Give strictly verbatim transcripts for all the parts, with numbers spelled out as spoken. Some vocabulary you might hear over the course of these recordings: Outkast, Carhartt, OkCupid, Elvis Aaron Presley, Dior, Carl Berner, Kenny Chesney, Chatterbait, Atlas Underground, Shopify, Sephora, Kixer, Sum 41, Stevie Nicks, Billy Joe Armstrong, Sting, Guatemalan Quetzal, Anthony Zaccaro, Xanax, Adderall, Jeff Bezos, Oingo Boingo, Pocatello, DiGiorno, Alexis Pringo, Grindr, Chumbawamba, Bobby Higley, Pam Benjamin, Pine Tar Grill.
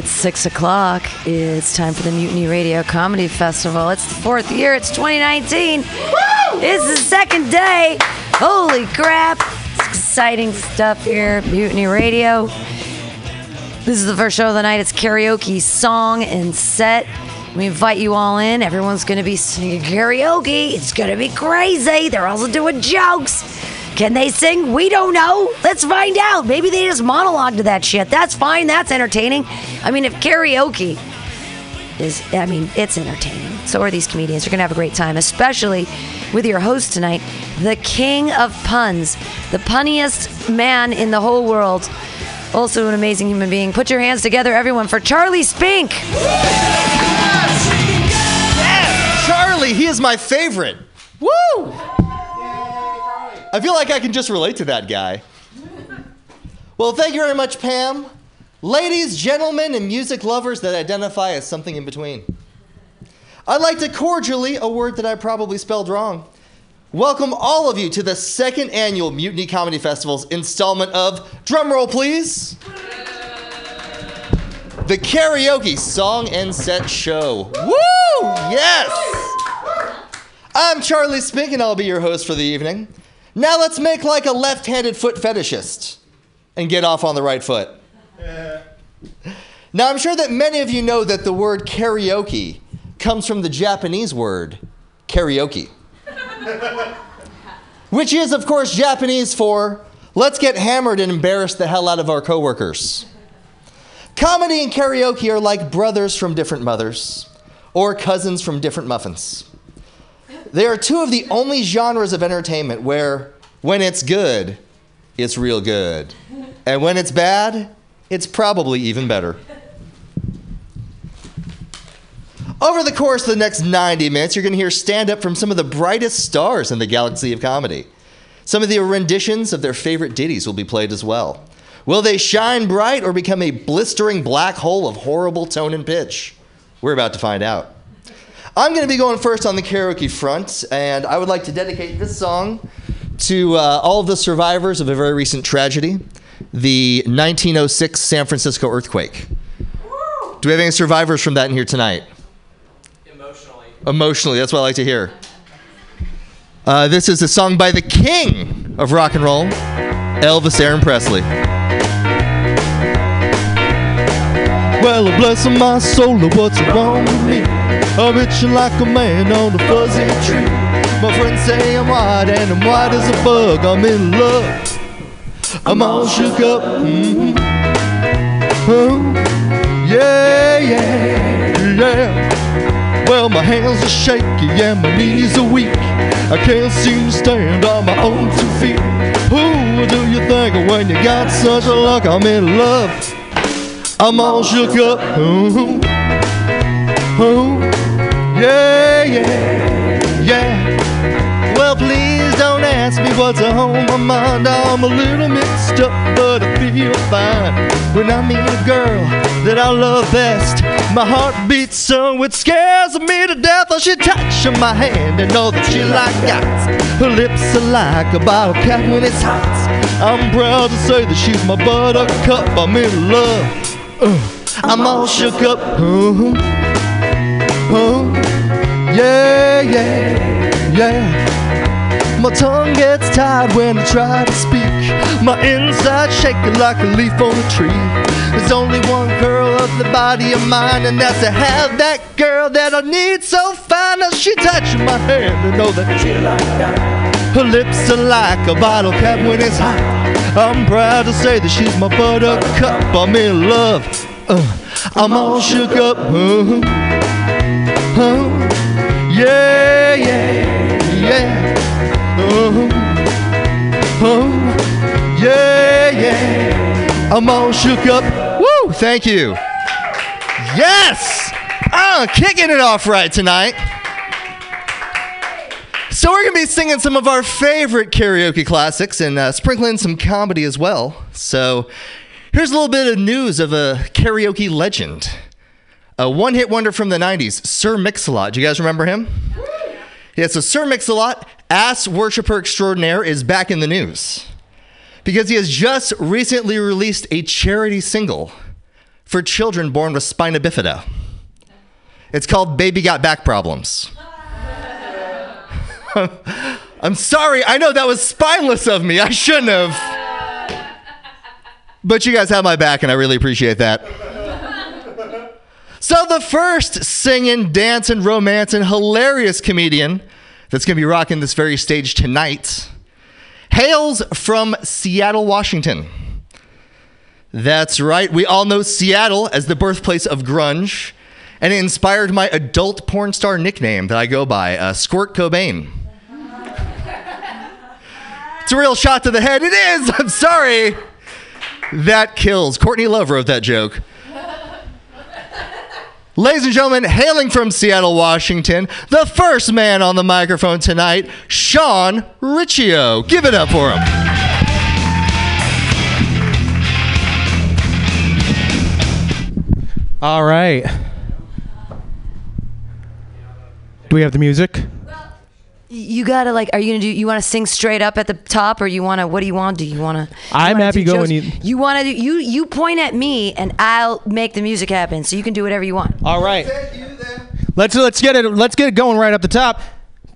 It's six o'clock. It's time for the Mutiny Radio Comedy Festival. It's the fourth year. It's twenty nineteen. Woo! It's the second day. Holy crap. It's exciting stuff here. Mutiny Radio. This is the first show of the night. It's karaoke song and set. We invite you all in. Everyone's going to be singing karaoke. It's going to be crazy. They're also doing jokes. Can they sing? We don't know. Let's find out. Maybe they just monologue to that shit. That's fine. That's entertaining. I mean, if karaoke is, I mean, it's entertaining. So are these comedians. You're going to have a great time, especially with your host tonight, the king of puns, the punniest man in the whole world, also an amazing human being. Put your hands together, everyone, for Charlie Spink. Yeah, Charlie, he is my favorite. Woo! I feel like I can just relate to that guy. Well, thank you very much, Pam. Ladies, gentlemen, and music lovers that identify as something in between. I'd like to cordially, a word that I probably spelled wrong, welcome all of you to the second annual Mutiny Comedy Festival's installment of, drumroll please, the Karaoke Song and Set Show. Woo! Yes! I'm Charlie Spink, and I'll be your host for the evening. Now let's make like a left-handed foot fetishist and get off on the right foot. Yeah. Now I'm sure that many of you know that the word karaoke comes from the Japanese word karaoke, which is of course Japanese for let's get hammered and embarrass the hell out of our coworkers. Comedy and karaoke are like brothers from different mothers or cousins from different muffins. They are two of the only genres of entertainment where, when it's good, it's real good. And when it's bad, it's probably even better. Over the course of the next ninety minutes, you're going to hear stand-up from some of the brightest stars in the galaxy of comedy. Some of the renditions of their favorite ditties will be played as well. Will they shine bright or become a blistering black hole of horrible tone and pitch? We're about to find out. I'm going to be going first on the karaoke front, and I would like to dedicate this song to uh, all of the survivors of a very recent tragedy, the nineteen oh six San Francisco earthquake. Do we have any survivors from that in here tonight? Emotionally. Emotionally, that's what I like to hear. Uh, this is a song by the king of rock and roll, Elvis Aaron Presley. Well, bless my soul, what's wrong with me? I'm itching like a man on a fuzzy tree. My friends say I'm white and I'm white as a bug. I'm in love, I'm all shook up. Mm-hmm. Oh, yeah, yeah, yeah. Well, my hands are shaky and my knees are weak. I can't seem to stand on my own two feet. Who do you think when you got such a luck? I'm in love, I'm all shook up. Mm-hmm. Oh, yeah, yeah, yeah. Well, please don't ask me what's on my mind. I'm a little mixed up, but I feel fine. When I meet a girl that I love best, my heart beats so it scares me to death. Oh, she touches my hand and all that she like got. Her lips are like a bottle cap when it's hot. I'm proud to say that she's my buttercup. I'm in love, uh, I'm all shook up. Uh-huh. Oh, yeah, yeah, yeah. My tongue gets tired when I try to speak. My inside shaking like a leaf on a tree. There's only one girl of the body of mine, and that's to have that girl that I need so fine. Now she touches my hand and all that she like that. Her lips are like a bottle cap when it's hot. I'm proud to say that she's my buttercup. I'm in love, uh, I'm all shook up. Uh-huh. Oh, yeah, yeah, yeah. Oh, oh, yeah, yeah. I'm all shook up. Woo, thank you. Yes! Oh, kicking it off right tonight. So we're going to be singing some of our favorite karaoke classics and uh, sprinkling some comedy as well. So here's a little bit of news of a karaoke legend. A one-hit wonder from the nineties, Sir Mix-a-Lot. Do you guys remember him? Yeah, so Sir Mix-a-Lot, ass worshiper extraordinaire, is back in the news because he has just recently released a charity single for children born with spina bifida. It's called Baby Got Back Problems. I'm sorry, I know that was spineless of me. I shouldn't have. But you guys have my back, and I really appreciate that. So the first singing, dancing, romancing, hilarious comedian that's going to be rocking this very stage tonight hails from Seattle, Washington. That's right. We all know Seattle as the birthplace of grunge, and it inspired my adult porn star nickname that I go by, uh, Squirt Cobain. It's a real shot to the head. It is. I'm sorry. That kills. Courtney Love wrote that joke. Ladies and gentlemen, hailing from Seattle, Washington, the first man on the microphone tonight, Sean Riccio. Give it up for him. All right. Do we have the music? You gotta like. Are you gonna do? You want to sing straight up at the top, or you wanna? What do you want? Do you wanna? You I'm wanna happy going. You, you wanna do? You you point at me, and I'll make the music happen. So you can do whatever you want. All right. Let's let's get it. Let's get it going right up the top.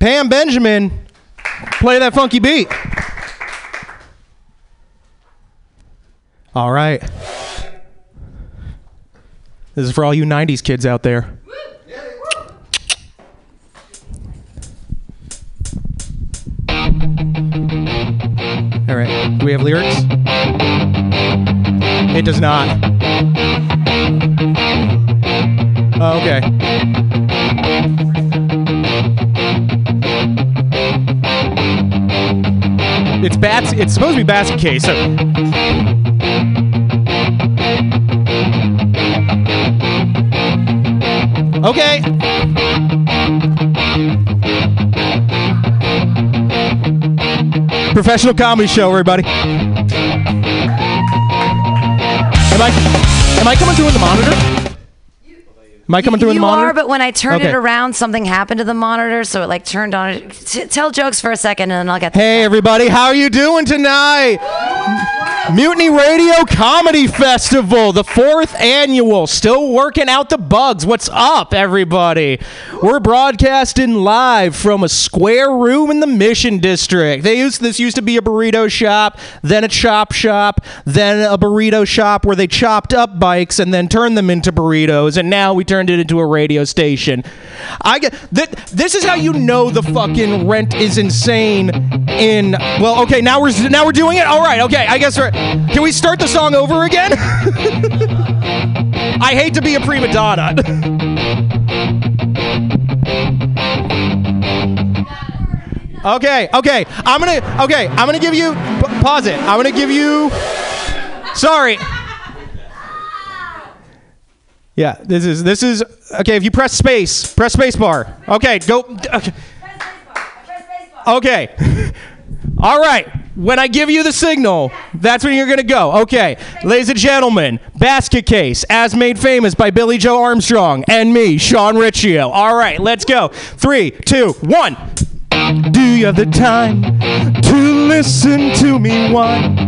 Pam Benjamin, play that funky beat. All right. This is for all you nineties kids out there. All right, do we have lyrics? It does not. Oh, okay. It's bats. It's supposed to be basket case. So. Okay. Professional comedy show, everybody. Am I am I coming through with the monitor? Am I coming through with the monitor? You are, but when I turned okay. it around, something happened to the monitor, so it like turned on. T- tell jokes for a second, and then I'll get. Hey, back. Everybody, how are you doing tonight? Mutiny Radio Comedy Festival, the fourth annual. Still working out the bugs. What's up, everybody? We're broadcasting live from a square room in the Mission District. They used this used to be a burrito shop, then a chop shop, then a burrito shop where they chopped up bikes and then turned them into burritos, and now we turned it into a radio station. I get th- this is how you know the fucking rent is insane. In well, okay, now we're now we're doing it. All right, okay, I guess we're. Can we start the song over again? I hate to be a prima donna. okay, okay. I'm gonna. Okay, I'm gonna give you. Pause it. I'm gonna give you. Sorry. Yeah. This is. This is. Okay. If you press space, press space bar. Okay. Go. Okay. Okay. All right. When I give you the signal, that's when you're going to go. Okay. Ladies and gentlemen, Basket Case, as made famous by Billy Joe Armstrong and me, Sean Riccio. All right, let's go. Three, two, one. Do you have the time to listen to me whine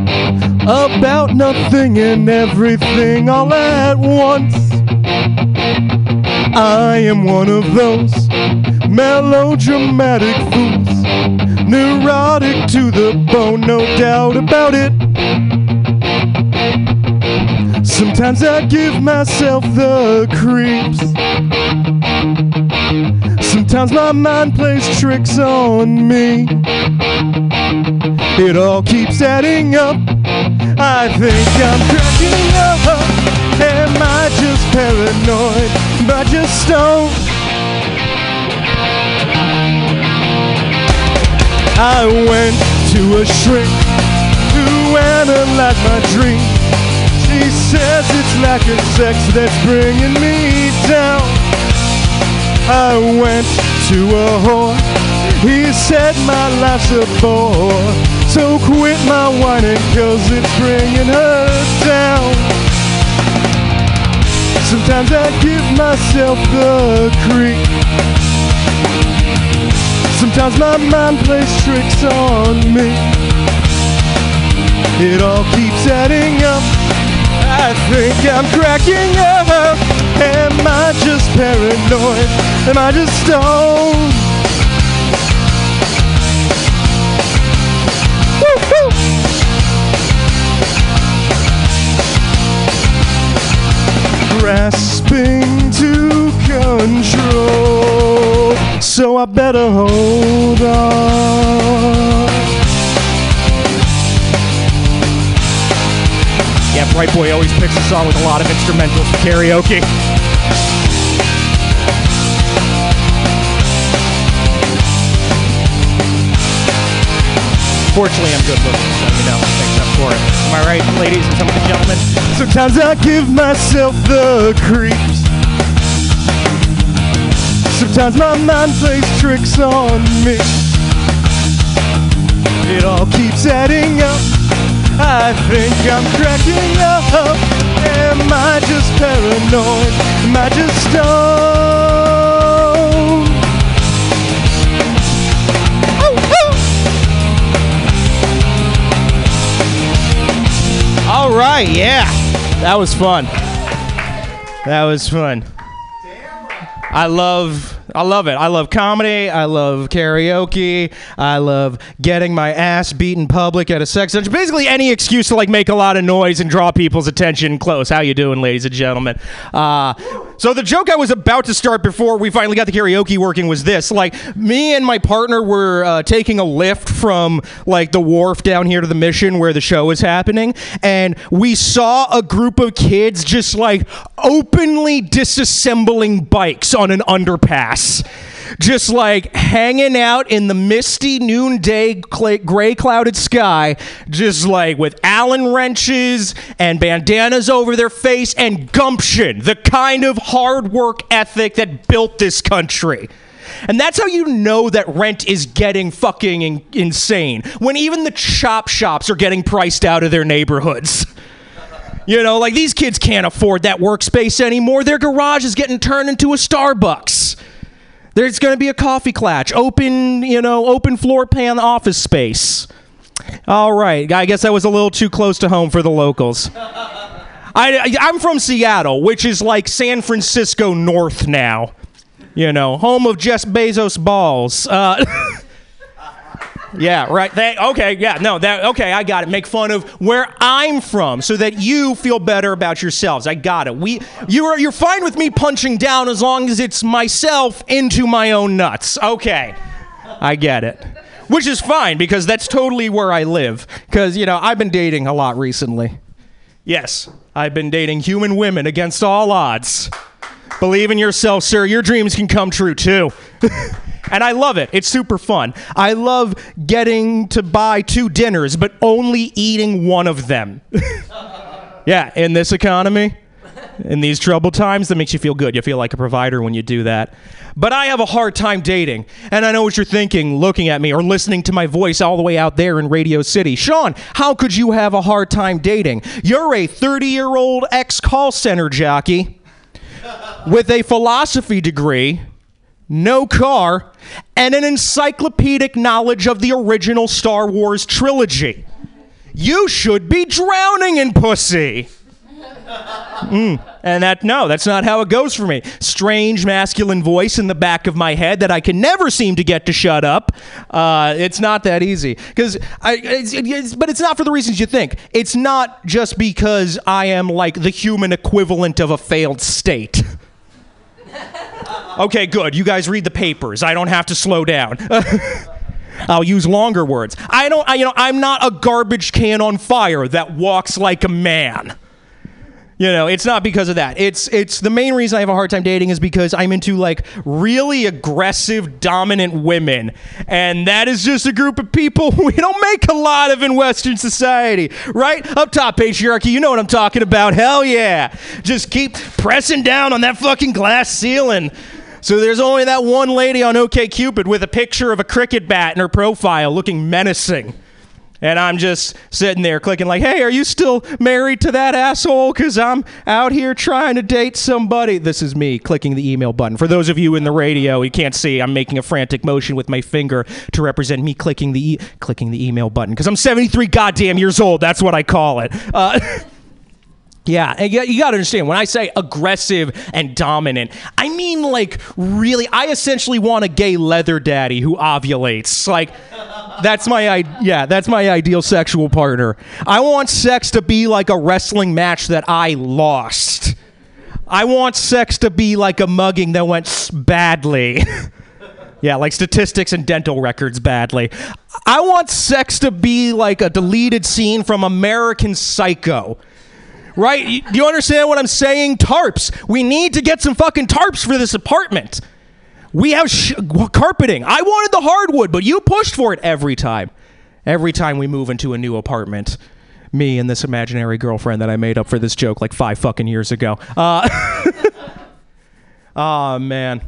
about nothing and everything all at once? I am one of those melodramatic fools. Neurotic to the bone, no doubt about it. Sometimes I give myself the creeps. Sometimes my mind plays tricks on me. It all keeps adding up. I think I'm cracking up. Am I just paranoid? But just don't. I went to a shrink to analyze my dream. She says it's lack of sex that's bringing me down. I went to a whore. He said my life's a bore. So quit my whining, cause it's bringing her down. Sometimes I give myself the creep. Sometimes my mind plays tricks on me. It all keeps adding up. I think I'm cracking up. Am I just paranoid? Am I just stoned? Woo-hoo! Grasping to control, so I better hold on. Yeah, Bright Boy always picks a song with a lot of instrumentals for karaoke. Fortunately, I'm good looking, so you know, makes up for it. Am I right, ladies and some of the gentlemen? Sometimes I give myself the creeps. Sometimes my mind plays tricks on me. It all keeps adding up. I think I'm cracking up. Am I just paranoid? Am I just stoned? Oh, oh. All right, yeah. That was fun. That was fun. I love... I love it. I love comedy. I love karaoke. I love getting my ass beat in public at a sex dungeon. Basically any excuse to like make a lot of noise and draw people's attention close. How you doing, ladies and gentlemen? Uh, so the joke I was about to start before we finally got the karaoke working was this. Like, me and my partner were uh, taking a lift from like the wharf down here to the Mission where the show is happening, and we saw a group of kids just like openly disassembling bikes on an underpass. Just like hanging out in the misty noonday cl- gray clouded sky, just like with Allen wrenches and bandanas over their face and gumption, the kind of hard work ethic that built this country. And that's how you know that rent is getting fucking in- insane, when even the chop shops are getting priced out of their neighborhoods. You know, like, these kids can't afford that workspace anymore. Their garage is getting turned into a Starbucks. There's going to be a coffee clutch, open, you know, open floor plan office space. All right. I guess that was a little too close to home for the locals. I, I'm from Seattle, which is like San Francisco North now. You know, home of Jeff Bezos' balls. Uh, yeah, right. They, okay, yeah, no, that, okay, I got it. Make fun of where I'm from so that you feel better about yourselves. I got it. We, you're, you're fine with me punching down as long as it's myself into my own nuts. Okay, I get it. Which is fine, because that's totally where I live. Because, you know, I've been dating a lot recently. Yes, I've been dating human women against all odds. Believe in yourself, sir. Your dreams can come true, too. And I love it. It's super fun. I love getting to buy two dinners, but only eating one of them. Yeah, in this economy, in these troubled times, that makes you feel good. You feel like a provider when you do that. But I have a hard time dating. And I know what you're thinking, looking at me or listening to my voice all the way out there in Radio City. Sean, how could you have a hard time dating? You're a thirty-year-old ex-call center jockey with a philosophy degree, no car, and an encyclopedic knowledge of the original Star Wars trilogy. You should be drowning in pussy. Mm. And that, no, that's not how it goes for me. Strange masculine voice in the back of my head that I can never seem to get to shut up. Uh, it's not that easy. Because I, it's, it's, but it's not for the reasons you think. It's not just because I am like the human equivalent of a failed state. Okay, good. You guys read the papers. I don't have to slow down. I'll use longer words. I don't, I, you know, I'm not a garbage can on fire that walks like a man. You know, it's not because of that. It's it's the main reason I have a hard time dating is because I'm into like really aggressive, dominant women. And that is just a group of people we don't make a lot of in Western society, right? Up top patriarchy, you know what I'm talking about. Hell yeah. Just keep pressing down on that fucking glass ceiling. So there's only that one lady on OkCupid with a picture of a cricket bat in her profile looking menacing. And I'm just sitting there clicking like, hey, are you still married to that asshole? Because I'm out here trying to date somebody. This is me clicking the email button. For those of you in the radio, you can't see. I'm making a frantic motion with my finger to represent me clicking the e- clicking the email button. Because I'm seventy-three goddamn years old. That's what I call it. Uh, Yeah, you got to understand, when I say aggressive and dominant, I mean, like, really, I essentially want a gay leather daddy who ovulates. Like, that's my, yeah, that's my ideal sexual partner. I want sex to be like a wrestling match that I lost. I want sex to be like a mugging that went badly. Yeah, like statistics and dental records badly. I want sex to be like a deleted scene from American Psycho. Right? Do you understand what I'm saying? Tarps. We need to get some fucking tarps for this apartment. We have sh- carpeting. I wanted the hardwood, but you pushed for it every time. Every time we move into a new apartment. Me and this imaginary girlfriend that I made up for this joke like five fucking years ago. Uh, oh, man.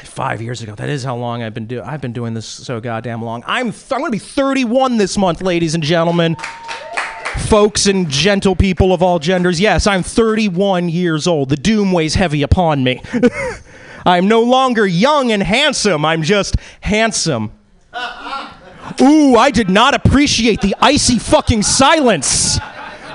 Five years ago. That is how long I've been doing. I've been doing this so goddamn long. I'm, th- I'm going to be thirty-one this month, ladies and gentlemen. Folks and gentle people of all genders, yes, I'm thirty-one years old. The doom weighs heavy upon me. I'm no longer young and handsome. I'm just handsome. Ooh, I did not appreciate the icy fucking silence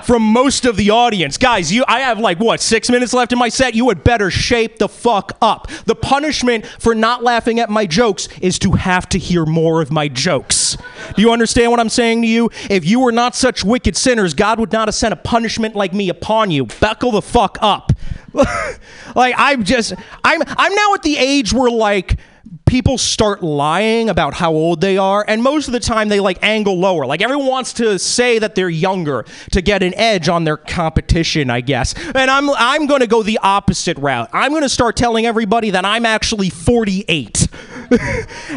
from most of the audience. Guys, you, I have like, what, six minutes left in my set? You had better shape the fuck up. The punishment for not laughing at my jokes is to have to hear more of my jokes. Do you understand what I'm saying to you? If you were not such wicked sinners, God would not have sent a punishment like me upon you. Buckle the fuck up. Like, I'm just, I'm, I'm now at the age where, like, people start lying about how old they are, and most of the time they like angle lower. Like everyone wants to say that they're younger to get an edge on their competition, I guess. And I'm I'm going to go the opposite route. I'm going to start telling everybody that I'm actually forty-eight.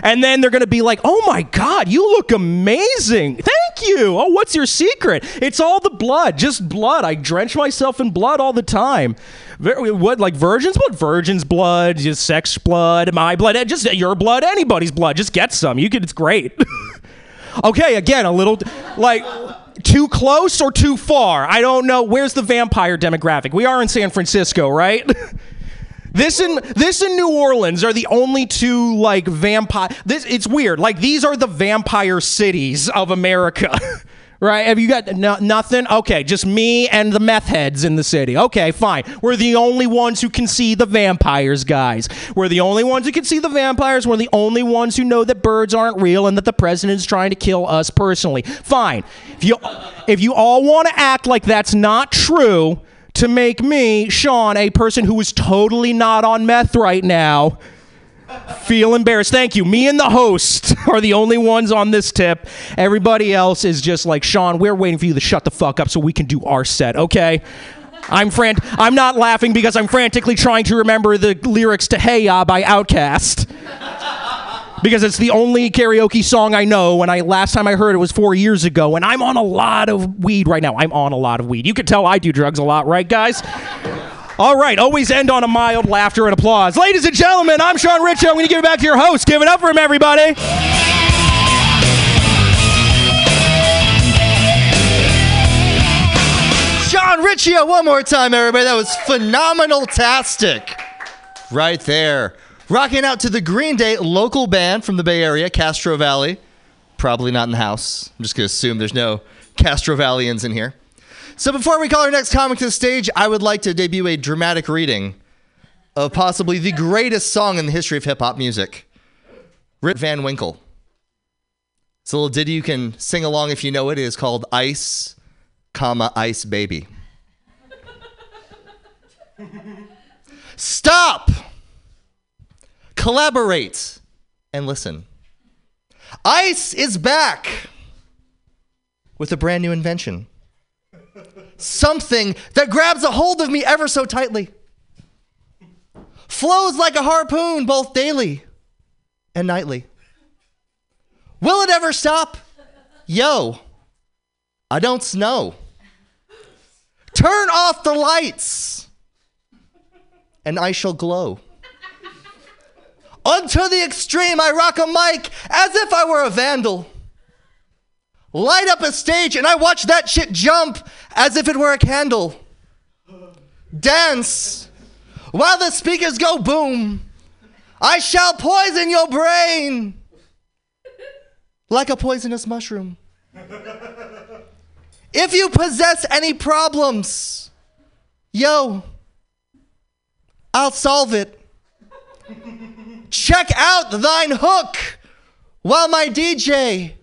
And then they're going to be like, "Oh my God, you look amazing. Thank you. Oh, what's your secret?" It's all the blood, just blood. I drench myself in blood all the time. What, like virgins? What virgins' blood? Just sex blood? My blood? Just your blood? Anybody's blood? Just get some. You can. It's great. Okay, again, a little like too close or too far. I don't know. Where's the vampire demographic? We are in San Francisco, right? This and this in New Orleans are the only two like vampire. This it's weird. Like these are the vampire cities of America. Right? Have you got no, nothing? Okay, just me and the meth heads in the city. Okay, fine. We're the only ones who can see the vampires, guys. We're the only ones who can see the vampires. We're the only ones who know that birds aren't real and that the president's trying to kill us personally. Fine. If you, if you all want to act like that's not true to make me, Sean, a person who is totally not on meth right now, feel embarrassed. Thank you. Me and the host are the only ones on this tip. Everybody else is just like, Sean, we're waiting for you to shut the fuck up so we can do our set, okay? I'm frant- I'm not laughing because I'm frantically trying to remember the lyrics to Hey Ya by Outkast. Because it's the only karaoke song I know, and I last time I heard it was four years ago, and I'm on a lot of weed right now. I'm on a lot of weed. You can tell I do drugs a lot, right, guys? All right, always end on a mild laughter and applause. Ladies and gentlemen, I'm Sean Riccio. I'm going to give it back to your host. Give it up for him, everybody. Sean Riccio, one more time, everybody. That was phenomenal-tastic. Right there. Rocking out to the Green Day local band from the Bay Area, Castro Valley. Probably not in the house. I'm just going to assume there's no Castro Valleyans in here. So before we call our next comic to the stage, I would like to debut a dramatic reading of possibly the greatest song in the history of hip-hop music, Rip Van Winkle. It's a little ditty you can sing along if you know it. It is called Ice, comma, Ice Baby. Stop! Collaborate and listen. Ice is back with a brand new invention. Something that grabs a hold of me ever so tightly. Flows like a harpoon both daily and nightly. Will it ever stop? Yo, I don't know. Turn off the lights and I shall glow. Unto the extreme I rock a mic as if I were a vandal. Light up a stage and I watch that shit jump as if it were a candle. Dance while the speakers go boom. I shall poison your brain like a poisonous mushroom. If you possess any problems, yo, I'll solve it. Check out thine hook while my D J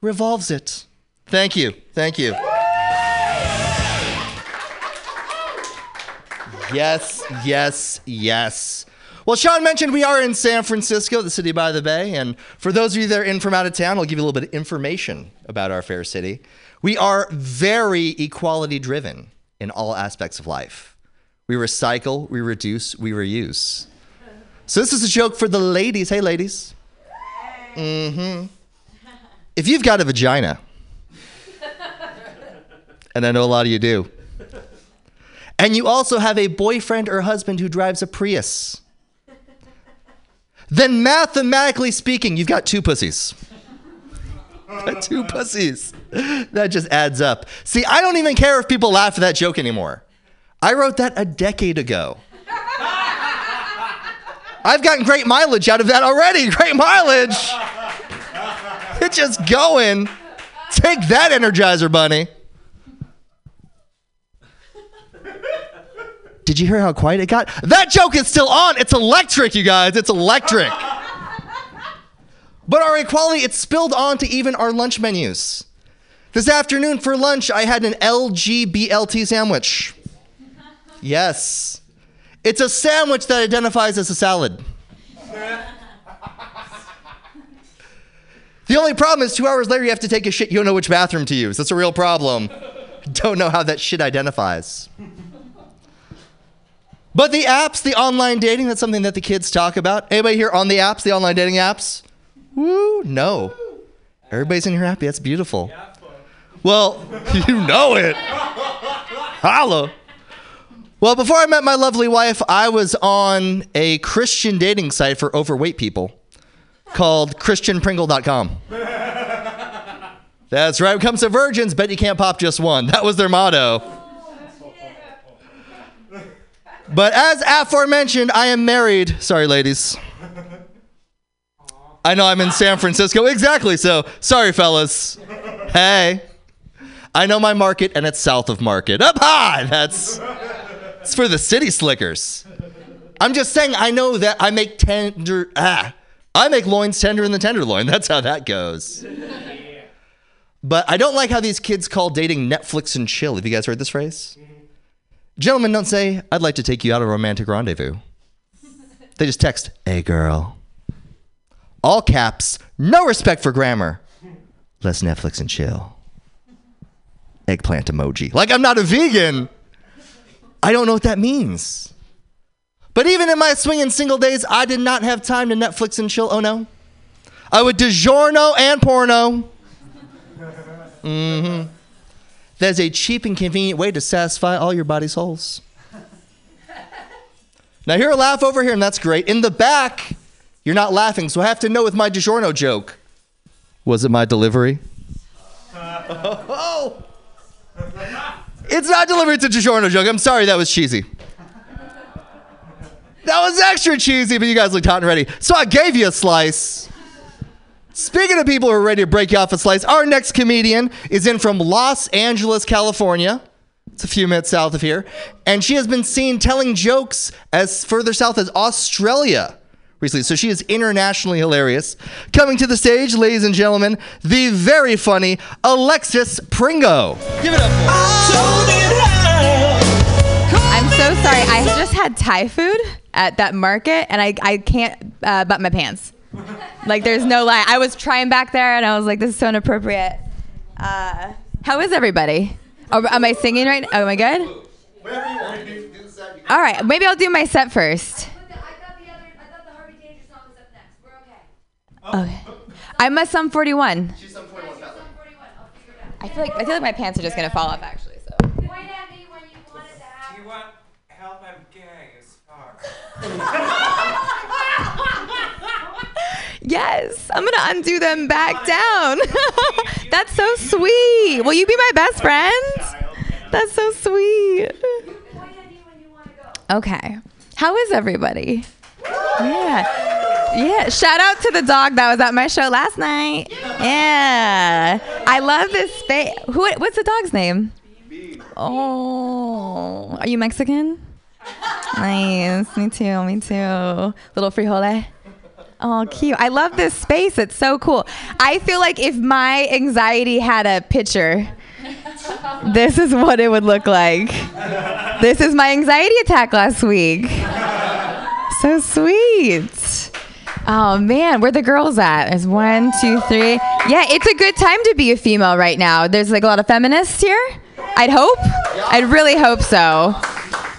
revolves it. Thank you. Thank you. Yes, yes, yes. Well, Sean mentioned we are in San Francisco, the city by the bay, and for those of you that are in from out of town, I'll give you a little bit of information about our fair city. We are very equality-driven in all aspects of life. We recycle, we reduce, we reuse. So this is a joke for the ladies. Hey, ladies. Mm-hmm. If you've got a vagina, and I know a lot of you do, and you also have a boyfriend or husband who drives a Prius, then mathematically speaking, you've got two pussies. Two pussies. That just adds up. See, I don't even care if people laugh at that joke anymore. I wrote that a decade ago. I've gotten great mileage out of that already. Great mileage. It's just going. Take that, Energizer Bunny. Did you hear how quiet it got? That joke is still on. It's electric, you guys. It's electric. But our equality, it's spilled onto even our lunch menus. This afternoon for lunch, I had an L G B L T sandwich. Yes. It's a sandwich that identifies as a salad. The only problem is two hours later, you have to take a shit. You don't know which bathroom to use. That's a real problem. Don't know how that shit identifies. But the apps, the online dating, that's something that the kids talk about. Anybody here on the apps, the online dating apps? Woo, no. Everybody's in here happy. That's beautiful. Well, you know it. Holla. Well, before I met my lovely wife, I was on a Christian dating site for overweight people called christian pringle dot com. That's right. When it comes to virgins, bet you can't pop just one. That was their motto. But as aforementioned, I am married. Sorry, ladies. I know I'm in San Francisco. Exactly. So sorry, fellas. Hey, I know my market, and it's south of Market. Up high. That's it's for the city slickers. I'm just saying. I know that I make tender. Ah, I make loins tender in the tenderloin. That's how that goes. But I don't like how these kids call dating Netflix and chill. Have you guys heard this phrase? Gentlemen don't say, I'd like to take you out a romantic rendezvous. They just text, hey girl. All caps, no respect for grammar. Let's Netflix and chill. Eggplant emoji. Like I'm not a vegan. I don't know what that means. But even in my swinging single days, I did not have time to Netflix and chill. Oh no. I would DiGiorno and porno. Mm-hmm. That is a cheap and convenient way to satisfy all your body's holes. Now, hear a laugh over here, and that's great. In the back, you're not laughing, so I have to know with my DiGiorno joke. Was it my delivery? Oh, it's not delivery, it's a DiGiorno joke. I'm sorry, that was cheesy. That was extra cheesy, but you guys looked hot and ready. So I gave you a slice. Speaking of people who are ready to break you off a slice, our next comedian is in from Los Angeles, California. It's a few minutes south of here. And she has been seen telling jokes as further south as Australia recently. So she is internationally hilarious. Coming to the stage, ladies and gentlemen, the very funny Alexis Pringo. Give it up for her. I'm so sorry. I just had Thai food at that market, and I, I can't uh, button my pants. Like, there's no lie. I was trying back there, and I was like, this is so inappropriate. Uh, how is everybody? Are, am I singing right now? Am I good? Whatever you want to do, do the set. All right. Maybe I'll do my set first. I thought the Harvey Danger song was up next. We're okay. Okay. I'm a Sum forty-one. She's Sum forty-one. I'll figure it out. I feel like, I feel like my pants are just going to fall off, actually. So. Point at me when you wanted to have... Do you want help? I'm gay as far. Yes, I'm gonna undo them back down. That's so sweet. Will you be my best friend? That's so sweet. Okay, how is everybody? Yeah, yeah. Shout out to the dog that was at my show last night. Yeah, I love this space. Who? What's the dog's name? Oh, are you Mexican? Nice. Me too. Me too. Little frijole. Oh, cute. I love this space. It's so cool. I feel like if my anxiety had a picture, this is what it would look like. This is my anxiety attack last week. So sweet. Oh, man. Where the girls at? There's one, two, three. Yeah, it's a good time to be a female right now. There's like a lot of feminists here. I'd hope. I'd really hope so.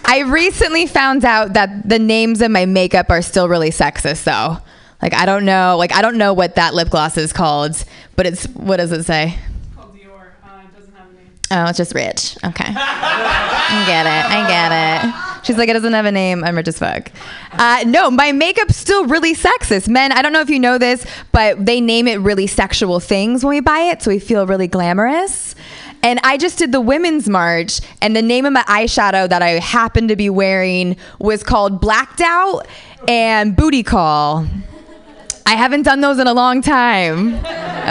I recently found out that the names of my makeup are still really sexist, though. Like, I don't know. Like, I don't know what that lip gloss is called, but it's, what does it say? It's called Dior. Uh, it doesn't have a name. Oh, it's just rich. Okay. I get it. I get it. She's like, it doesn't have a name. I'm rich as fuck. Uh, no, my makeup's still really sexist. Men, I don't know if you know this, but they name it really sexual things when we buy it, so we feel really glamorous. And I just did the Women's March, and the name of my eyeshadow that I happened to be wearing was called Blacked Out and Booty Call. I haven't done those in a long time,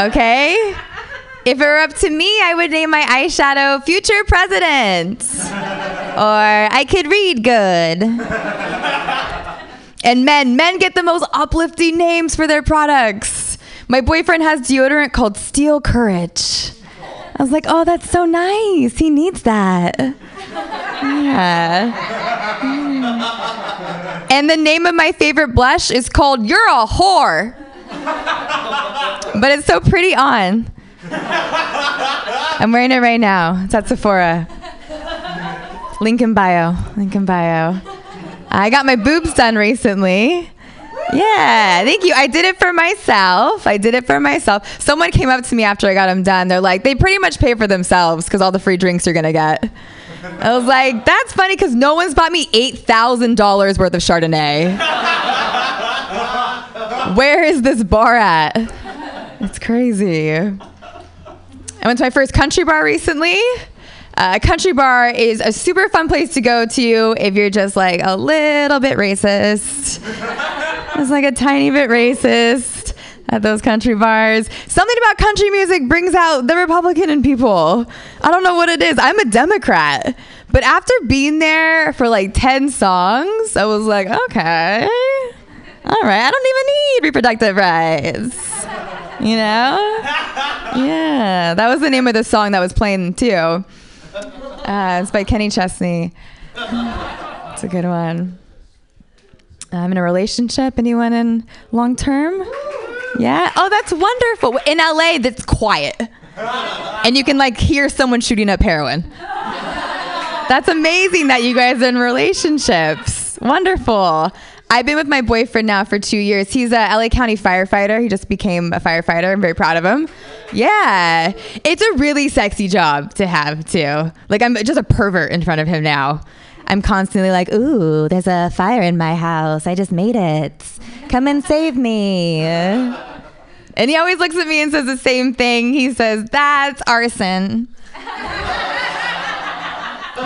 okay? If it were up to me, I would name my eyeshadow Future President, or I Could Read Good. And men, men get the most uplifting names for their products. My boyfriend has deodorant called Steel Courage. I was like, oh, that's so nice. He needs that. Yeah. And the name of my favorite blush is called You're a Whore. But it's so pretty on. I'm wearing it right now. It's at Sephora. Link in bio. Link in bio. I got my boobs done recently. Yeah, thank you. I did it for myself. I did it for myself. Someone came up to me after I got them done. They're like, they pretty much pay for themselves because all the free drinks you're going to get. I was like, that's funny because no one's bought me eight thousand dollars worth of Chardonnay. Where is this bar at? It's crazy. I went to my first country bar recently. A uh, country bar is a super fun place to go to if you're just like a little bit racist. It's like a tiny bit racist at those country bars. Something about country music brings out the Republican in people. I don't know what it is. I'm a Democrat. But after being there for like ten songs, I was like, okay, all right. I don't even need reproductive rights. You know? Yeah, that was the name of the song that was playing too. Uh, it's by Kenny Chesney. It's a good one. I'm in a relationship. Anyone in long term? Yeah. Oh, that's wonderful. In L A, that's quiet, and you can like hear someone shooting up heroin. That's amazing that you guys are in relationships. Wonderful. I've been with my boyfriend now for two years. He's a L A County firefighter. He just became a firefighter. I'm very proud of him. Yeah. It's a really sexy job to have, too. Like, I'm just a pervert in front of him now. I'm constantly like, ooh, there's a fire in my house. I just made it. Come and save me. And he always looks at me and says the same thing. He says, that's arson.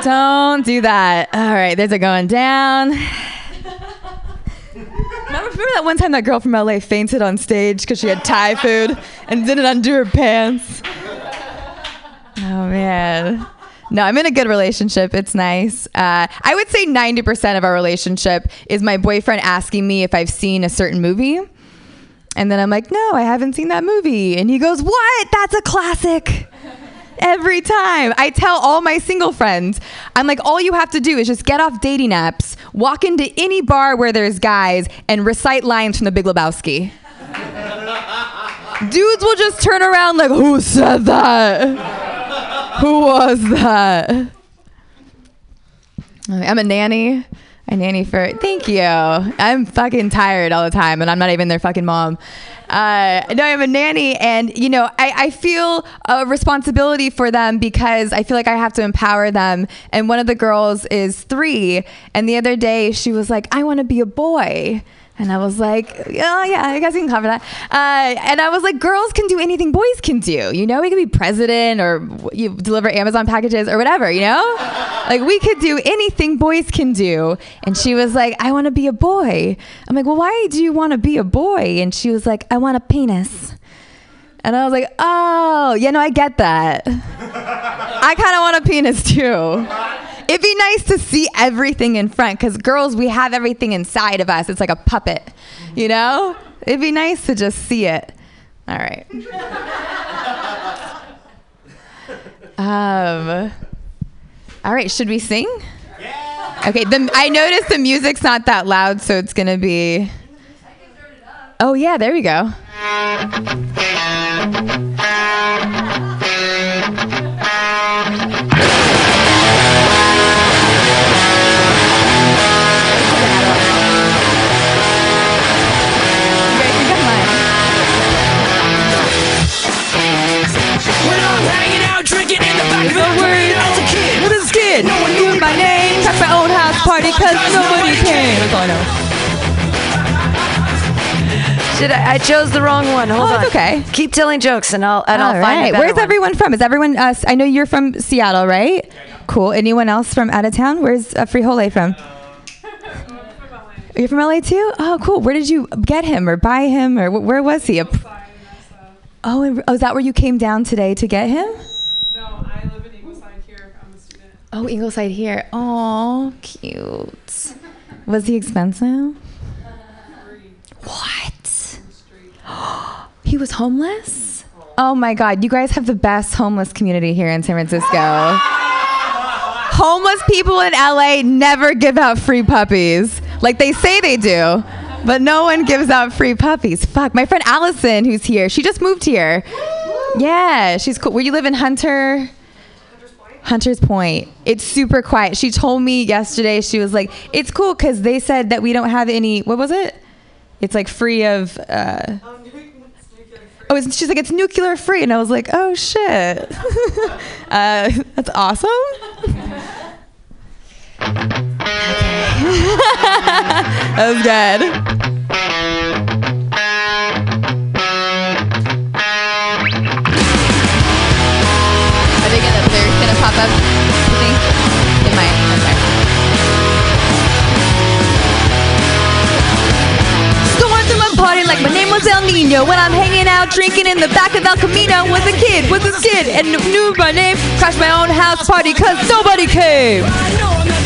Don't do that. All right, there's a going down. Remember that one time that girl from L A fainted on stage because she had Thai food and didn't undo her pants? Oh, man. No, I'm in a good relationship. It's nice. Uh, I would say ninety percent of our relationship is my boyfriend asking me if I've seen a certain movie. And then I'm like, no, I haven't seen that movie. And he goes, what? That's a classic. Every time. I tell all my single friends, I'm like, all you have to do is just get off dating apps, walk into any bar where there's guys, and recite lines from The Big Lebowski. Dudes will just turn around like, who said that? Who was that? I'm a nanny. I nanny for, thank you. I'm fucking tired all the time, and I'm not even their fucking mom. Uh, no, I'm a nanny, and, you know, I, I feel a responsibility for them because I feel like I have to empower them. And one of the girls is three, and the other day she was like, I want to be a boy. And I was like, oh, yeah, I guess you can cover that. Uh, and I was like, girls can do anything boys can do. You know, we could be president or you deliver Amazon packages or whatever, you know? Like, we could do anything boys can do. And she was like, I want to be a boy. I'm like, well, why do you want to be a boy? And she was like, I want a penis. And I was like, oh, yeah, no, I get that. I kind of want a penis too. It'd be nice to see everything in front, because girls, we have everything inside of us. It's like a puppet, you know? It'd be nice to just see it. All right. Um. All right, should we sing? Yeah. Okay, the, I noticed the music's not that loud, so it's going to be... Oh, yeah, there we go. Drinking in the back of the room as a kid. What is kid? No one knew my name. At my own house party, cause nobody came. That's all I know. Should I? I chose the wrong one. Hold oh, on. It's okay. Keep telling jokes, and I'll and all I'll right. find a better Where's one. Everyone from? Is everyone? Uh, I know you're from Seattle, right? Yeah, yeah. Cool. Anyone else from out of town? Where's uh, Frijole from? Uh, you're from L A too. Oh, cool. Where did you get him or buy him or wh- where was he? A pr- oh, and, oh, is that where you came down today to get him? Oh, Ingleside here. Oh, cute. Was he expensive? What? He was homeless? Oh my God, you guys have the best homeless community here in San Francisco. Homeless people in L A never give out free puppies. Like they say they do, but no one gives out free puppies. Fuck, my friend Allison, who's here, she just moved here. Yeah, she's cool. Where you live in Hunter? Hunter's Point. It's super quiet. She told me yesterday, she was like, it's cool because they said that we don't have any, what was it? It's like free of, uh, oh, it's free. oh it's, she's like, it's nuclear free. And I was like, oh shit. uh, that's awesome. That was good. Pop up, you think? It might. Okay. Storm through my party like my name was El Nino. When I'm hanging out drinking in the back of El Camino, was a kid, was a kid, and knew my name. Crashed my own house party cause nobody came.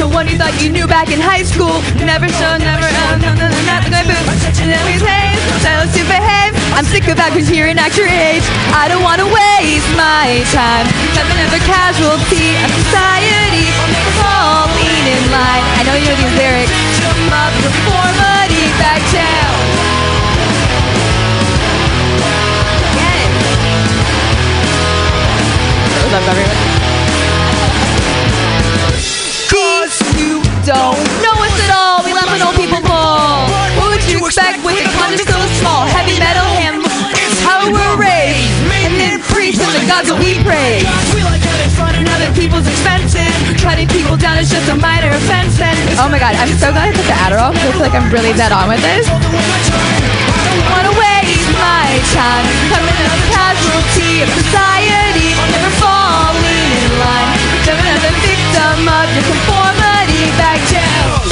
The one you thought you knew back in high school. Never show, never own, no, no, no, not my boots. And then we behave, silence to behave. I'm sick of actors here and actor age. I don't want to waste my time. I'm another casualty of society. We're all lean in line. I know you know these lyrics. Jump up, conformity, back down. Again. That was up, everyone. Cause you don't know us at all. We laugh when old people fall. What would you expect with a contest so small? Heavy metal handles. It's how we're raised. And then preach to the gods that we praise. We like having fun and other people's expenses. Cutting people down is just a minor offense. Oh my God, I'm so glad I took the Adderall. I feel like I'm really dead on with this. I don't want to waste my time. Coming as a casualty of society. Never falling in line. Never another victim of your conformity back down.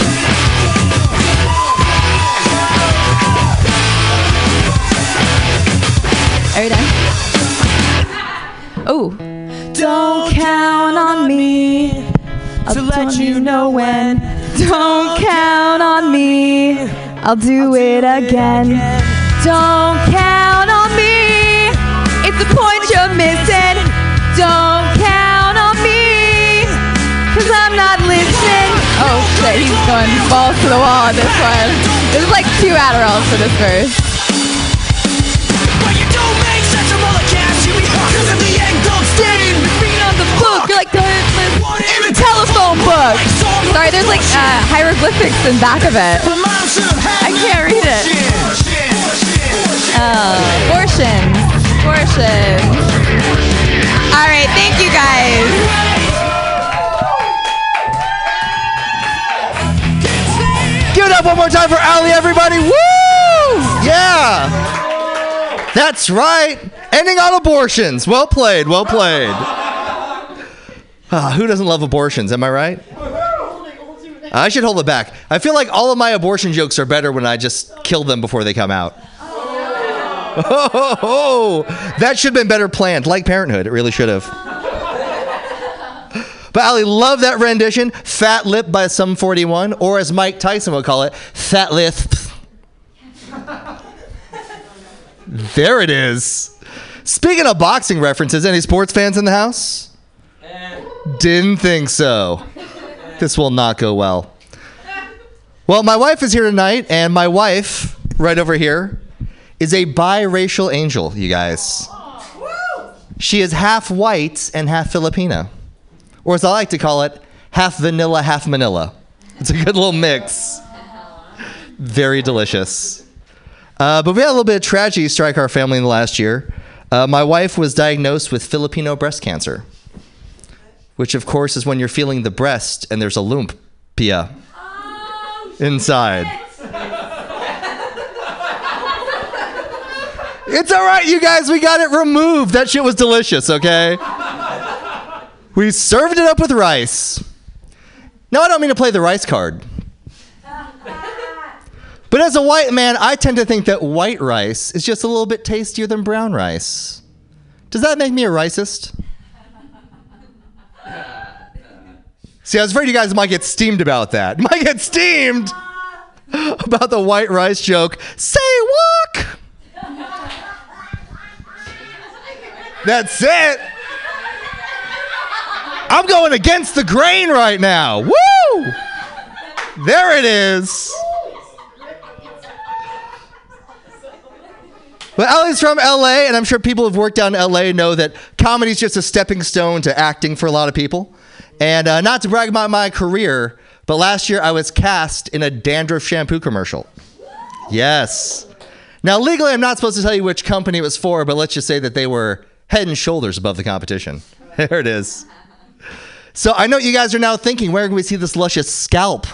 Oh. Don't count on me to let you know when. Don't count on me. I'll do it again. Don't count on me. It's the point you're missing. Don't count on me. Cause I'm not listening. Oh shit, he's going balls to the wall on this one. There's like two Adderalls for this verse. Book. Sorry, there's like uh, hieroglyphics in back of it. I can't read it. Oh, portion, portion. All right, thank you guys. Give it up one more time for Ali, everybody. Woo! Yeah. That's right. Ending on abortions. Well played. Well played. Uh, who doesn't love abortions? Am I right? I should hold it back. I feel like all of my abortion jokes are better when I just kill them before they come out. Oh, oh, oh, oh. That should have been better planned. Like Parenthood, it really should have. But I love that rendition, Fat Lip by Sum forty-one, or as Mike Tyson would call it, Fat Lip. There it is. Speaking of boxing references, any sports fans in the house? Eh. Didn't think so. Eh. This will not go well. Well, my wife is here tonight, and my wife, right over here, is a biracial angel, you guys. Aww. She is half white and half Filipino. Or as I like to call it, half vanilla, half manila. It's a good little mix. Very delicious. Uh, but we had a little bit of tragedy strike our family in the last year. Uh, my wife was diagnosed with Filipino breast cancer, which of course is when you're feeling the breast and there's a lumpia oh, inside. It's all right, you guys. We got it removed. That shit was delicious, okay? We served it up with rice. Now, I don't mean to play the rice card. But as a white man, I tend to think that white rice is just a little bit tastier than brown rice. Does that make me a racist? See, I was afraid you guys might get steamed about that. You might get steamed about the white rice joke. Say walk! That's it! I'm going against the grain right now. Woo! There it is. But Ellie's from L A, and I'm sure people who've worked down in L A know that comedy's just a stepping stone to acting for a lot of people. And uh, not to brag about my career, but last year I was cast in a dandruff shampoo commercial. Yes. Now, legally, I'm not supposed to tell you which company it was for, but let's just say that they were head and shoulders above the competition. There it is. So I know you guys are now thinking, where can we see this luscious scalp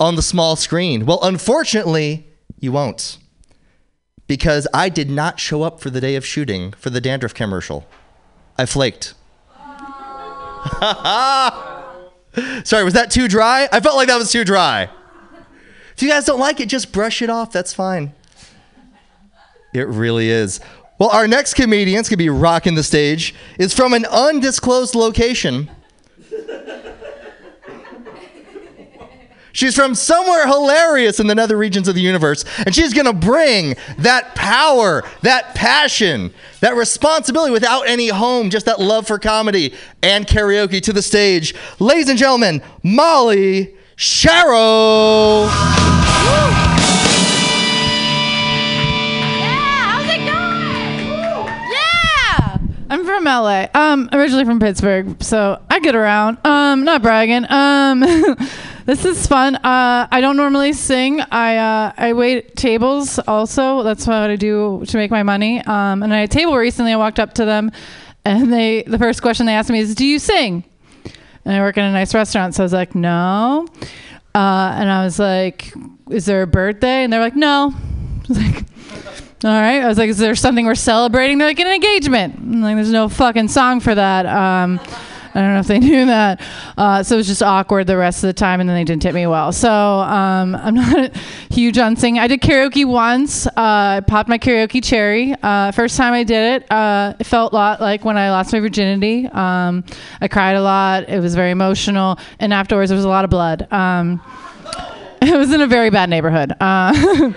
on the small screen? Well, unfortunately, you won't. Because I did not show up for the day of shooting for the dandruff commercial. I flaked. Sorry, was that too dry? I felt like that was too dry. If you guys don't like it, just brush it off. That's fine. It really is. Well, our next comedian, it's going to be rocking the stage, is from an undisclosed location. She's from somewhere hilarious in the nether regions of the universe, and she's going to bring that power, that passion, that responsibility without any home, just that love for comedy and karaoke to the stage. Ladies and gentlemen, Molly Sharrow. Woo! I'm from L A. Um, originally from Pittsburgh, so I get around. Um, not bragging. Um, this is fun. Uh, I don't normally sing. I uh, I wait tables also. That's what I do to make my money. Um, and I had a table recently. I walked up to them, and they the first question they asked me is, "Do you sing?" And I work in a nice restaurant, so I was like, "No." Uh, and I was like, "Is there a birthday?" And they're like, "No." I was like, all right. I was like, is there something we're celebrating? They're like, an engagement. I'm like, there's no fucking song for that. Um, I don't know if they knew that. Uh, so it was just awkward the rest of the time, and then they didn't tip me well. So um, I'm not huge on singing. I did karaoke once. Uh, I popped my karaoke cherry. Uh, first time I did it, uh, it felt a lot like when I lost my virginity. Um, I cried a lot. It was very emotional. And afterwards, there was a lot of blood. Um, It was in a very bad neighborhood. Uh,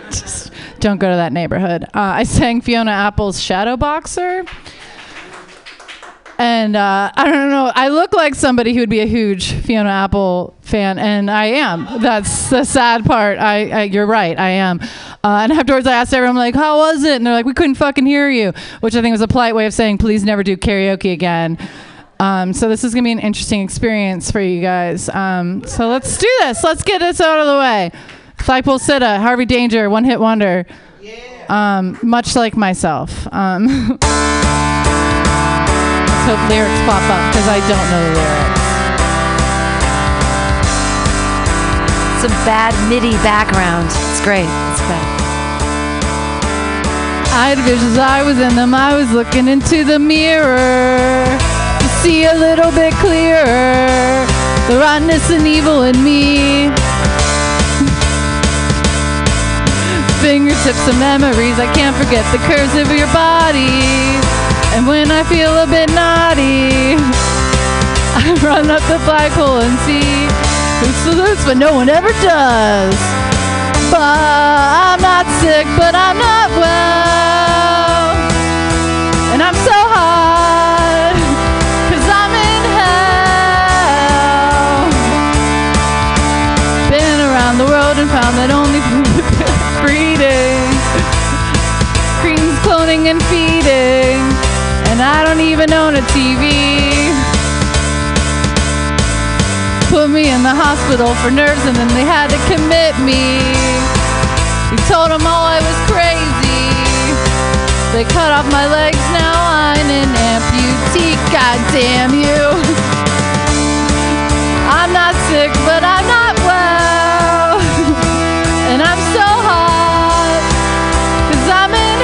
just don't go to that neighborhood. Uh, I sang Fiona Apple's Shadow Boxer. And uh, I don't know. I look like somebody who would be a huge Fiona Apple fan, and I am. That's the sad part. I, I you're right. I am. Uh, and afterwards, I asked everyone, like, how was it? And they're like, we couldn't fucking hear you, which I think was a polite way of saying, please never do karaoke again. Um, so this is going to be an interesting experience for you guys. Um, so let's do this. Let's get this out of the way. Flagpole Sitta, Harvey Danger, One Hit Wonder. Yeah. Um, much like myself. Um, let's hope lyrics pop up because I don't know the lyrics. It's a bad MIDI background. It's great. It's bad. I had visions. I was in them. I was looking into the mirror. See a little bit clearer the rottenness and evil in me. Fingertips of memories, I can't forget the curves of your body. And when I feel a bit naughty, I run up the flagpole and see who salutes, but no one ever does. But I'm not sick, but I'm not well. And I'm so hot, 'cause I'm in hell. Been around the world and found that only breeding, creams, cloning, and feeding. And I don't even own a T V. Put me in the hospital for nerves, and then they had to commit me. They told them all I was crazy. They cut off my legs, now I'm an amputee. God damn you. I'm not sick, but I'm not well. And I'm so hot, 'cause I'm in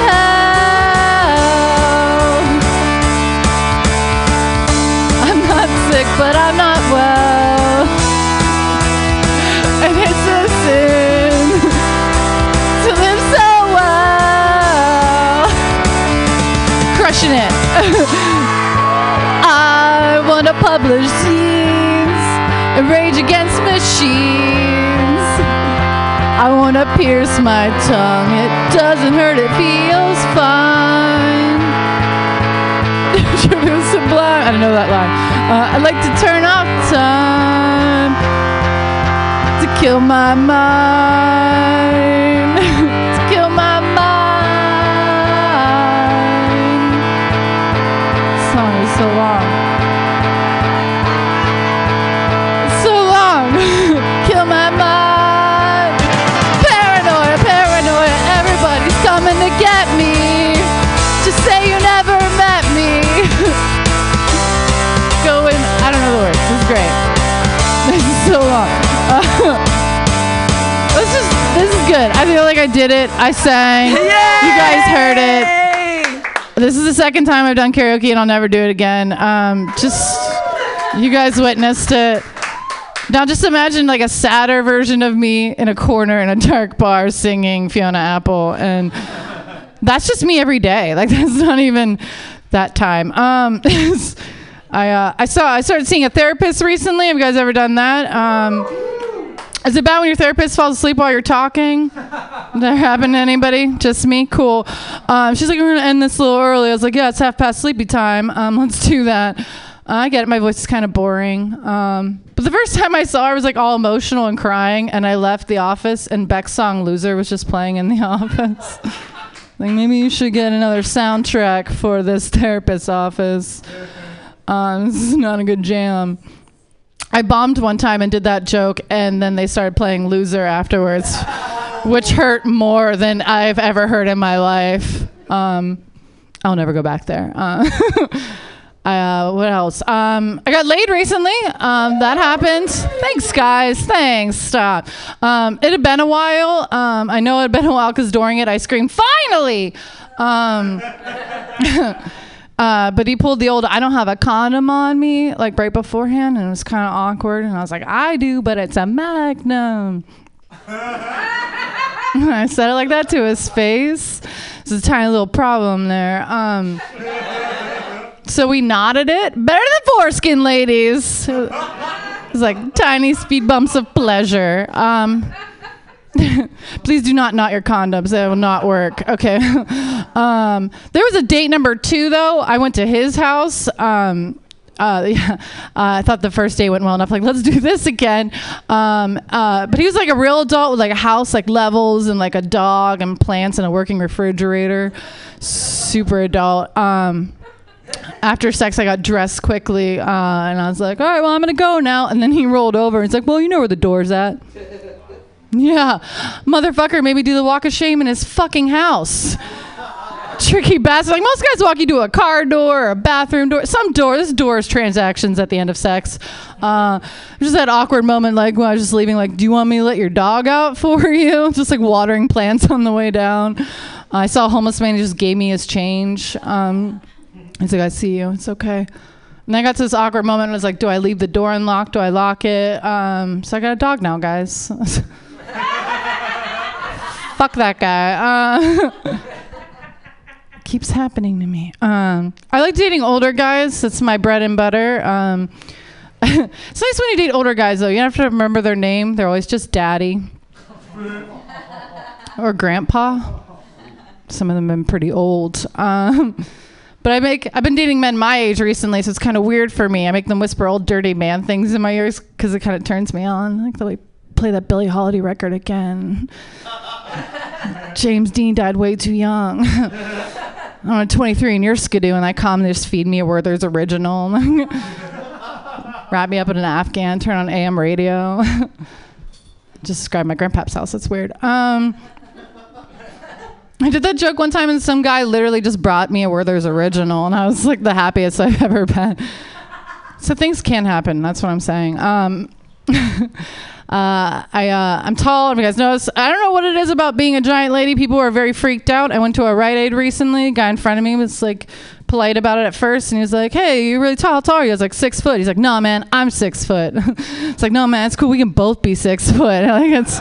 hell. I'm not sick, but I'm not well. It. I want to publish zines and rage against machines. I want to pierce my tongue. It doesn't hurt, it feels fine. It was sublime. I don't know that line. Uh, I'd like to turn off time to kill my mind. To kill my mind. So long. So long. Kill my mind. Paranoia, paranoia. Everybody's coming to get me. Just say you never met me. Go in. I don't know the words. This is great. This is so long. Uh, this is this is good. I feel like I did it. I sang. Yay! You guys heard it. This is the second time I've done karaoke, and I'll never do it again. Um, just, you guys witnessed it. Now just imagine like a sadder version of me in a corner in a dark bar singing Fiona Apple, and that's just me every day. Like, that's not even that time. Um, I uh, I saw I started seeing a therapist recently. Have you guys ever done that? Um, Is it bad when your therapist falls asleep while you're talking? Did that happen to anybody? Just me? Cool. Um, she's like, we're going to end this a little early. I was like, yeah, it's half past sleepy time. Um, let's do that. Uh, I get it. My voice is kind of boring. Um, but the first time I saw her, I was like all emotional and crying, and I left the office, and Beck's song Loser was just playing in the office. Like, maybe you should get another soundtrack for this therapist's office. Um, this is not a good jam. I bombed one time and did that joke, and then they started playing Loser afterwards, which hurt more than I've ever heard in my life. Um, I'll never go back there. Uh, uh, what else? Um, I got laid recently. Um, that happened. Thanks, guys. Thanks. Stop. Um, it had been a while. Um, I know it had been a while because during it I screamed, finally! Um, Uh, but he pulled the old, I don't have a condom on me, like right beforehand, and it was kind of awkward, and I was like, I do, but it's a Magnum. I said it like that to his face. It's a tiny little problem there. Um, so we nodded it. Better than foreskin, ladies. It was like tiny speed bumps of pleasure. Um, please do not knot your condoms. That will not work. Okay. Um, there was a date number two, though. I went to his house. Um, uh, yeah, uh, I thought the first date went well enough. Like, let's do this again. Um, uh, but he was like a real adult with like a house, like levels, and like a dog and plants and a working refrigerator. Super adult. Um, after sex, I got dressed quickly. Uh, and I was like, all right, well, I'm going to go now. And then he rolled over. He's like, well, you know where the door's at. Yeah, motherfucker, maybe do the walk of shame in his fucking house. Tricky bastard. Like, most guys walk you to a car door or a bathroom door. Some door. This door is transactions at the end of sex. Uh, just that awkward moment, like, when I was just leaving, like, do you want me to let your dog out for you? Just, like, watering plants on the way down. Uh, I saw a homeless man who just gave me his change. Um, he's like, I see you. It's okay. And I got to this awkward moment and I was like, do I leave the door unlocked? Do I lock it? Um, so I got a dog now, guys. Fuck that guy. Uh, keeps happening to me. Um, I like dating older guys. That's my bread and butter. Um, It's nice when you date older guys, though. You don't have to remember their name. They're always just daddy. Or grandpa. Some of them have been pretty old. Um, but I make, I've been dating men my age recently, so it's kind of weird for me. I make them whisper old dirty man things in my ears because it kind of turns me on. Like, they play that Billie Holiday record again. James Dean died way too young. I'm twenty-three and you're skidoo, and I come, they just feed me a Werther's Original. Wrap me up in an Afghan, turn on A M radio. Just described my grandpap's house, that's weird. Um, I did that joke one time and some guy literally just brought me a Werther's Original, and I was like the happiest I've ever been. So things can happen, that's what I'm saying. Um, uh, I, uh, I'm tall, if you guys notice. I don't know what it is about being a giant lady. People are very freaked out. I went to a Rite Aid recently. A guy in front of me was like polite about it at first, and he was like, hey, you're really tall, how tall are you? I was like, six foot. He's like, no, man, I'm six foot. It's like, no, man, it's cool. We can both be six foot. Like, it's...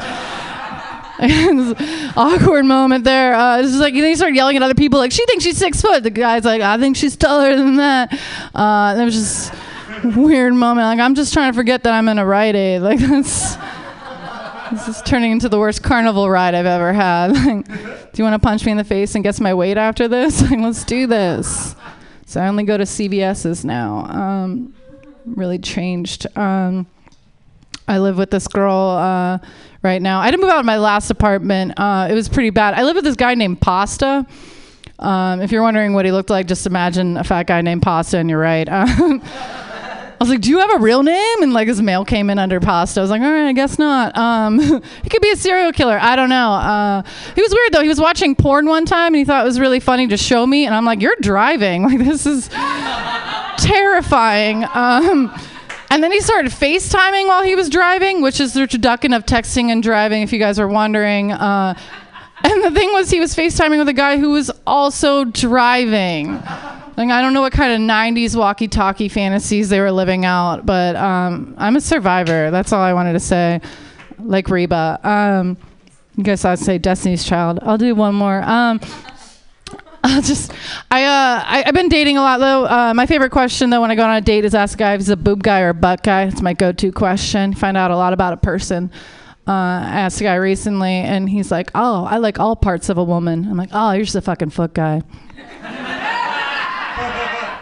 awkward moment there. Uh, it's just like, you know, you start yelling at other people, like, she thinks she's six foot. The guy's like, I think she's taller than that. Uh, that was just a weird moment. Like, I'm just trying to forget that I'm in a Rite Aid. Like, that's, this is turning into the worst carnival ride I've ever had. Like, do you want to punch me in the face and guess my weight after this? Like, let's do this. So I only go to C V S's now. Um, really changed. Um, I live with this girl uh, right now. I had to move out of my last apartment. Uh, it was pretty bad. I live with this guy named Pasta. Um, if you're wondering what he looked like, just imagine a fat guy named Pasta, and you're right. Um, I was like, do you have a real name? And like his mail came in under Pasta. I was like, all right, I guess not. Um, he could be a serial killer. I don't know. Uh, he was weird, though. He was watching porn one time, and he thought it was really funny to show me. And I'm like, you're driving. Like, this is terrifying. Um, And then he started FaceTiming while he was driving, which is the introduction of texting and driving, if you guys are wondering. Uh, and the thing was, he was FaceTiming with a guy who was also driving. Like, I don't know what kind of nineties walkie-talkie fantasies they were living out, but um, I'm a survivor. That's all I wanted to say. Like Reba. Um, I guess I'd say Destiny's Child. I'll do one more. Um, I'll just, I, uh, I, I've been dating a lot, though. Uh, my favorite question, though, when I go on a date is ask a guy if he's a boob guy or a butt guy. It's my go-to question. Find out a lot about a person. Uh, I asked a guy recently, and he's like, oh, I like all parts of a woman. I'm like, oh, you're just a fucking foot guy.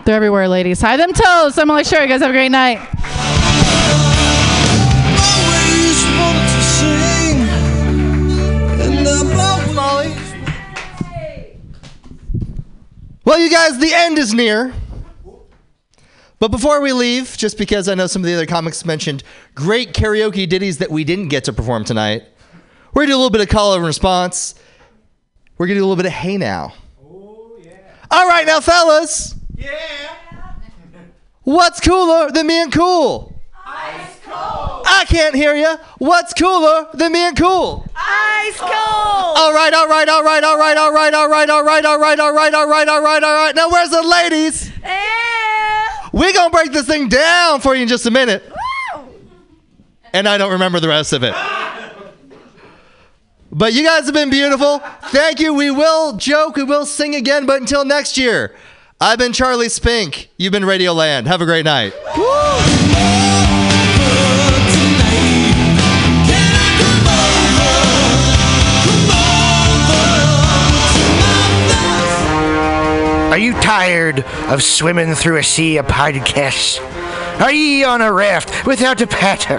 They're everywhere, ladies. Hide them toes. I'm Molly Sharrow. You guys have a great night. Well, you guys, the end is near. But before we leave, just because I know some of the other comics mentioned great karaoke ditties that we didn't get to perform tonight, we're going to do a little bit of call and response. We're going to do a little bit of Hey Now. Oh, yeah. All right, now, fellas. Yeah. What's cooler than me and cool? Ice cold. I can't hear you. What's cooler than me and cool? Ice cold. All right, all right, all right, all right, all right, all right, all right, all right, all right, all right, all right, all right. Now where's the ladies? Yeah. We're gonna break this thing down for you in just a minute. Woo. And I don't remember the rest of it. But you guys have been beautiful. Thank you. We will joke. We will sing again. But until next year, I've been Charlie Spink. You've been Radioland. Have a great night. Woo. Are you tired of swimming through a sea of podcasts? Are ye on a raft without a paddle?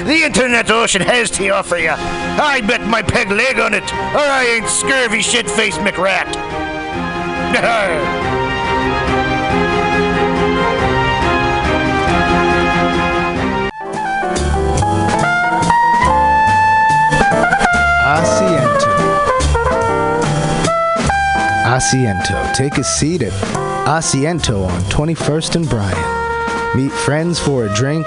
the internet ocean has to offer you. I bet my peg leg on it, or I ain't scurvy shit-faced McRat. Asiento. Asiento. Take a seat at Asiento on twenty-first and Bryan. meet friends for a drink,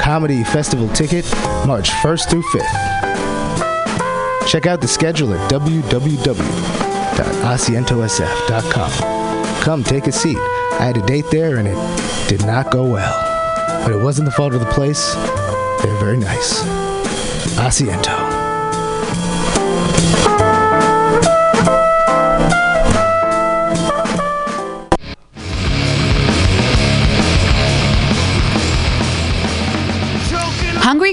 Comedy Festival ticket March first through fifth. Check out the schedule at w w w dot asiento s f dot com. Come take a seat. I had a date there and it did not go well. But it wasn't the fault of the place. They're very nice. Asiento. Hungry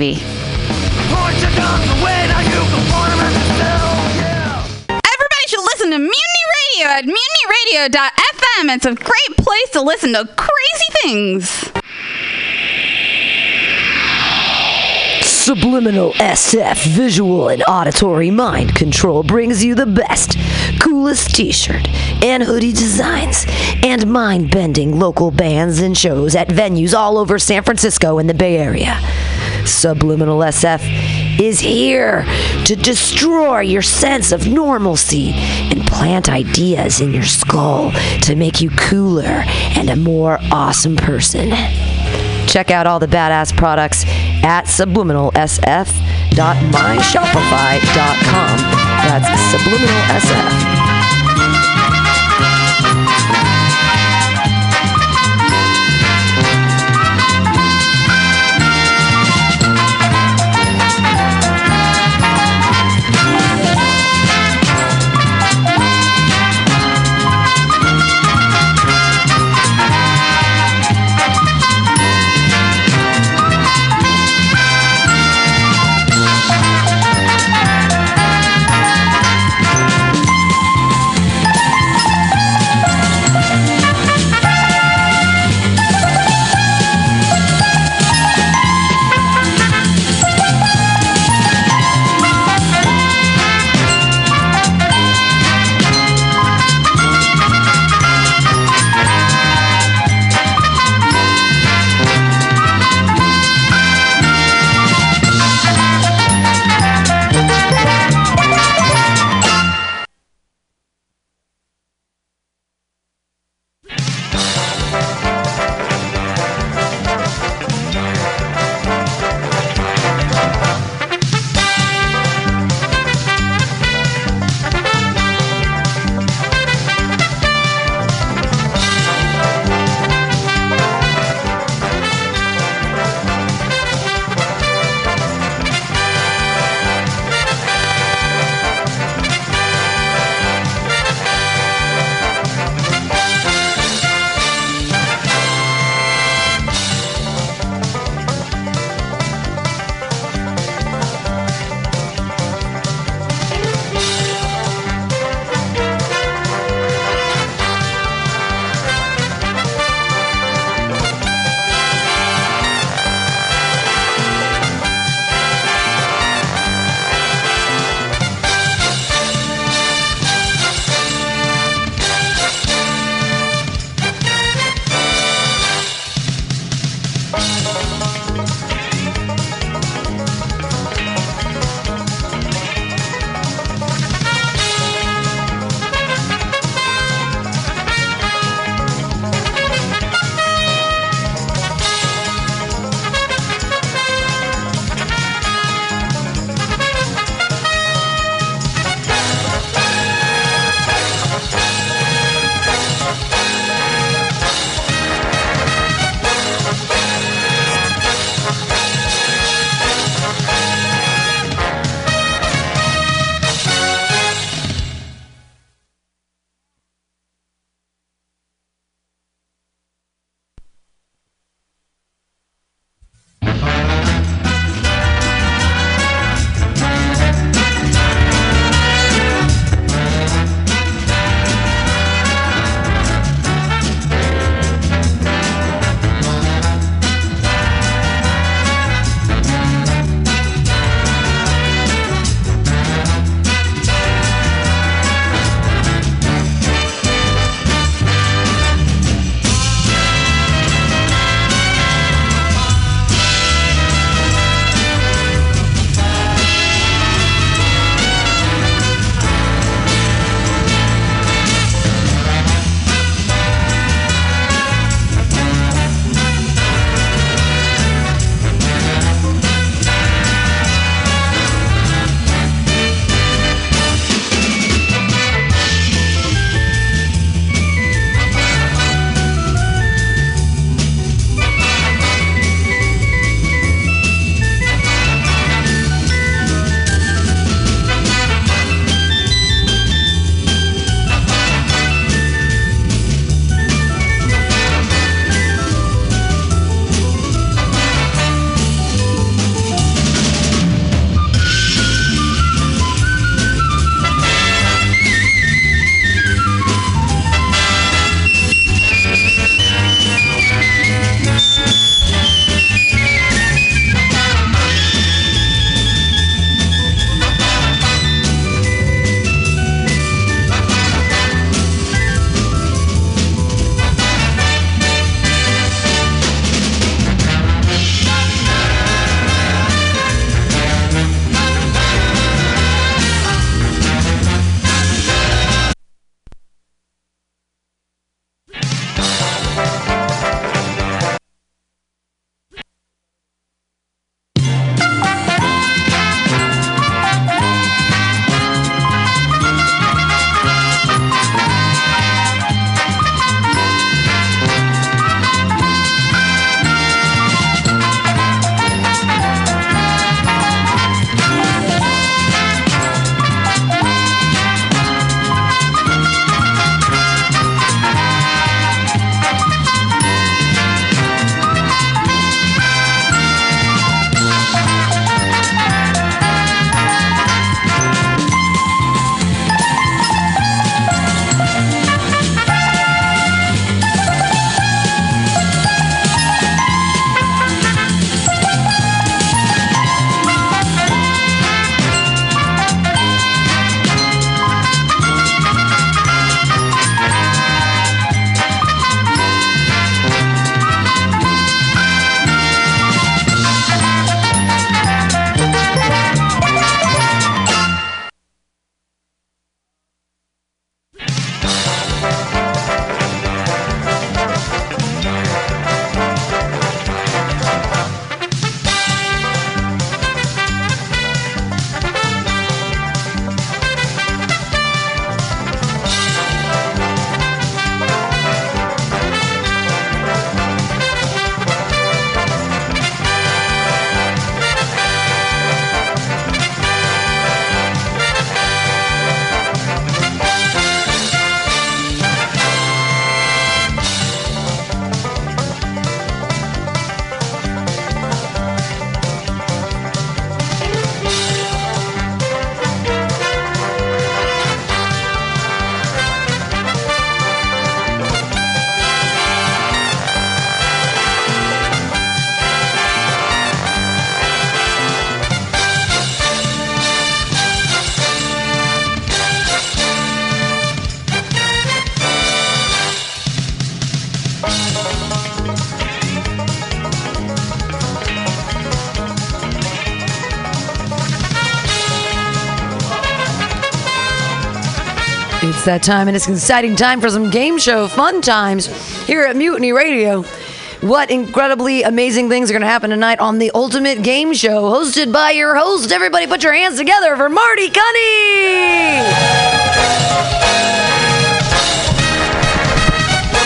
Everybody should listen to Mutiny Radio at mutiny radio dot f m. It's a great place to listen to crazy things. Subliminal S F Visual and Auditory Mind Control brings you the best, coolest t-shirt and hoodie designs and mind-bending local bands and shows at venues all over San Francisco and the Bay Area. Subliminal S F is here to destroy your sense of normalcy and plant ideas in your skull to make you cooler and a more awesome person. Check out all the badass products at subliminal s f dot my shopify dot com. That's Subliminal S F. It's that time, and it's an exciting time for some game show fun times here at Mutiny Radio. What incredibly amazing things are going to happen tonight on the Ultimate Game Show, hosted by your host. Everybody put your hands together for Marty Cunney!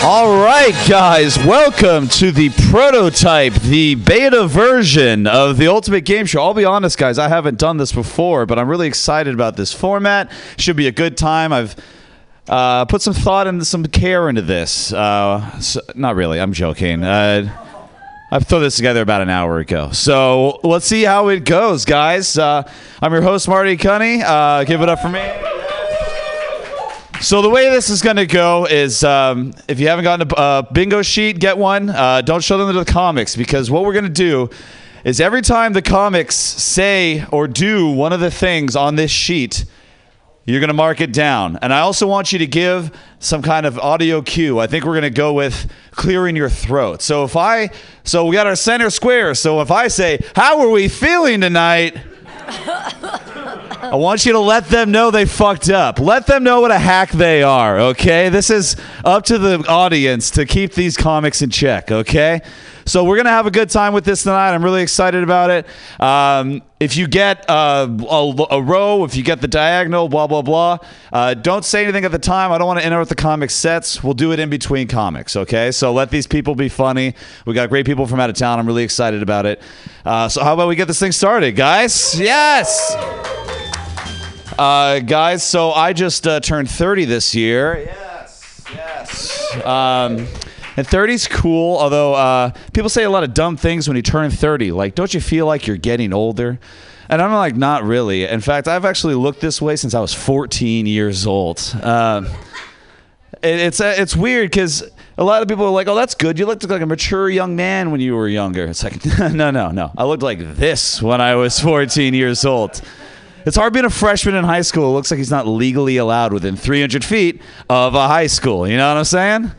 All right, guys, welcome to the prototype, the beta version of the Ultimate Game Show. I'll be honest, guys, I haven't done this before, but I'm really excited about this format. Should be a good time. I've Uh, put some thought and some care into this. Uh, so, not really, I'm joking. Uh, I've thrown this together about an hour ago. So let's see how it goes, guys. Uh, I'm your host, Marty Cunney. Uh, give it up for me. So the way this is going to go is, um, if you haven't gotten a uh, bingo sheet, get one. Uh, don't show them to the comics, because what we're going to do is every time the comics say or do one of the things on this sheet, you're going to mark it down. And I also want you to give some kind of audio cue. I think we're going to go with clearing your throat. So if I, so we got our center square. So if I say, how are we feeling tonight? I want you to let them know they fucked up. Let them know what a hack they are, okay? This is up to the audience to keep these comics in check, okay? So we're going to have a good time with this tonight. I'm really excited about it. Um, if you get uh, a, a row, if you get the diagonal, blah, blah, blah, uh, don't say anything at the time. I don't want to interrupt the comic sets. We'll do it in between comics, okay? So let these people be funny. We got great people from out of town. I'm really excited about it. Uh, so how about we get this thing started, guys? Yes! Uh, guys, so I just uh, turned thirty this year. Yes, yes. Um... And thirty's cool, although uh, people say a lot of dumb things when you turn thirty. Like, don't you feel like you're getting older? And I'm like, not really. In fact, I've actually looked this way since I was fourteen years old. Uh, it, it's uh, it's weird because a lot of people are like, oh, that's good. You looked like a mature young man when you were younger. It's like, no, no, no. I looked like this when I was fourteen years old. It's hard being a freshman in high school. It looks like he's not legally allowed within three hundred feet of a high school. You know what I'm saying?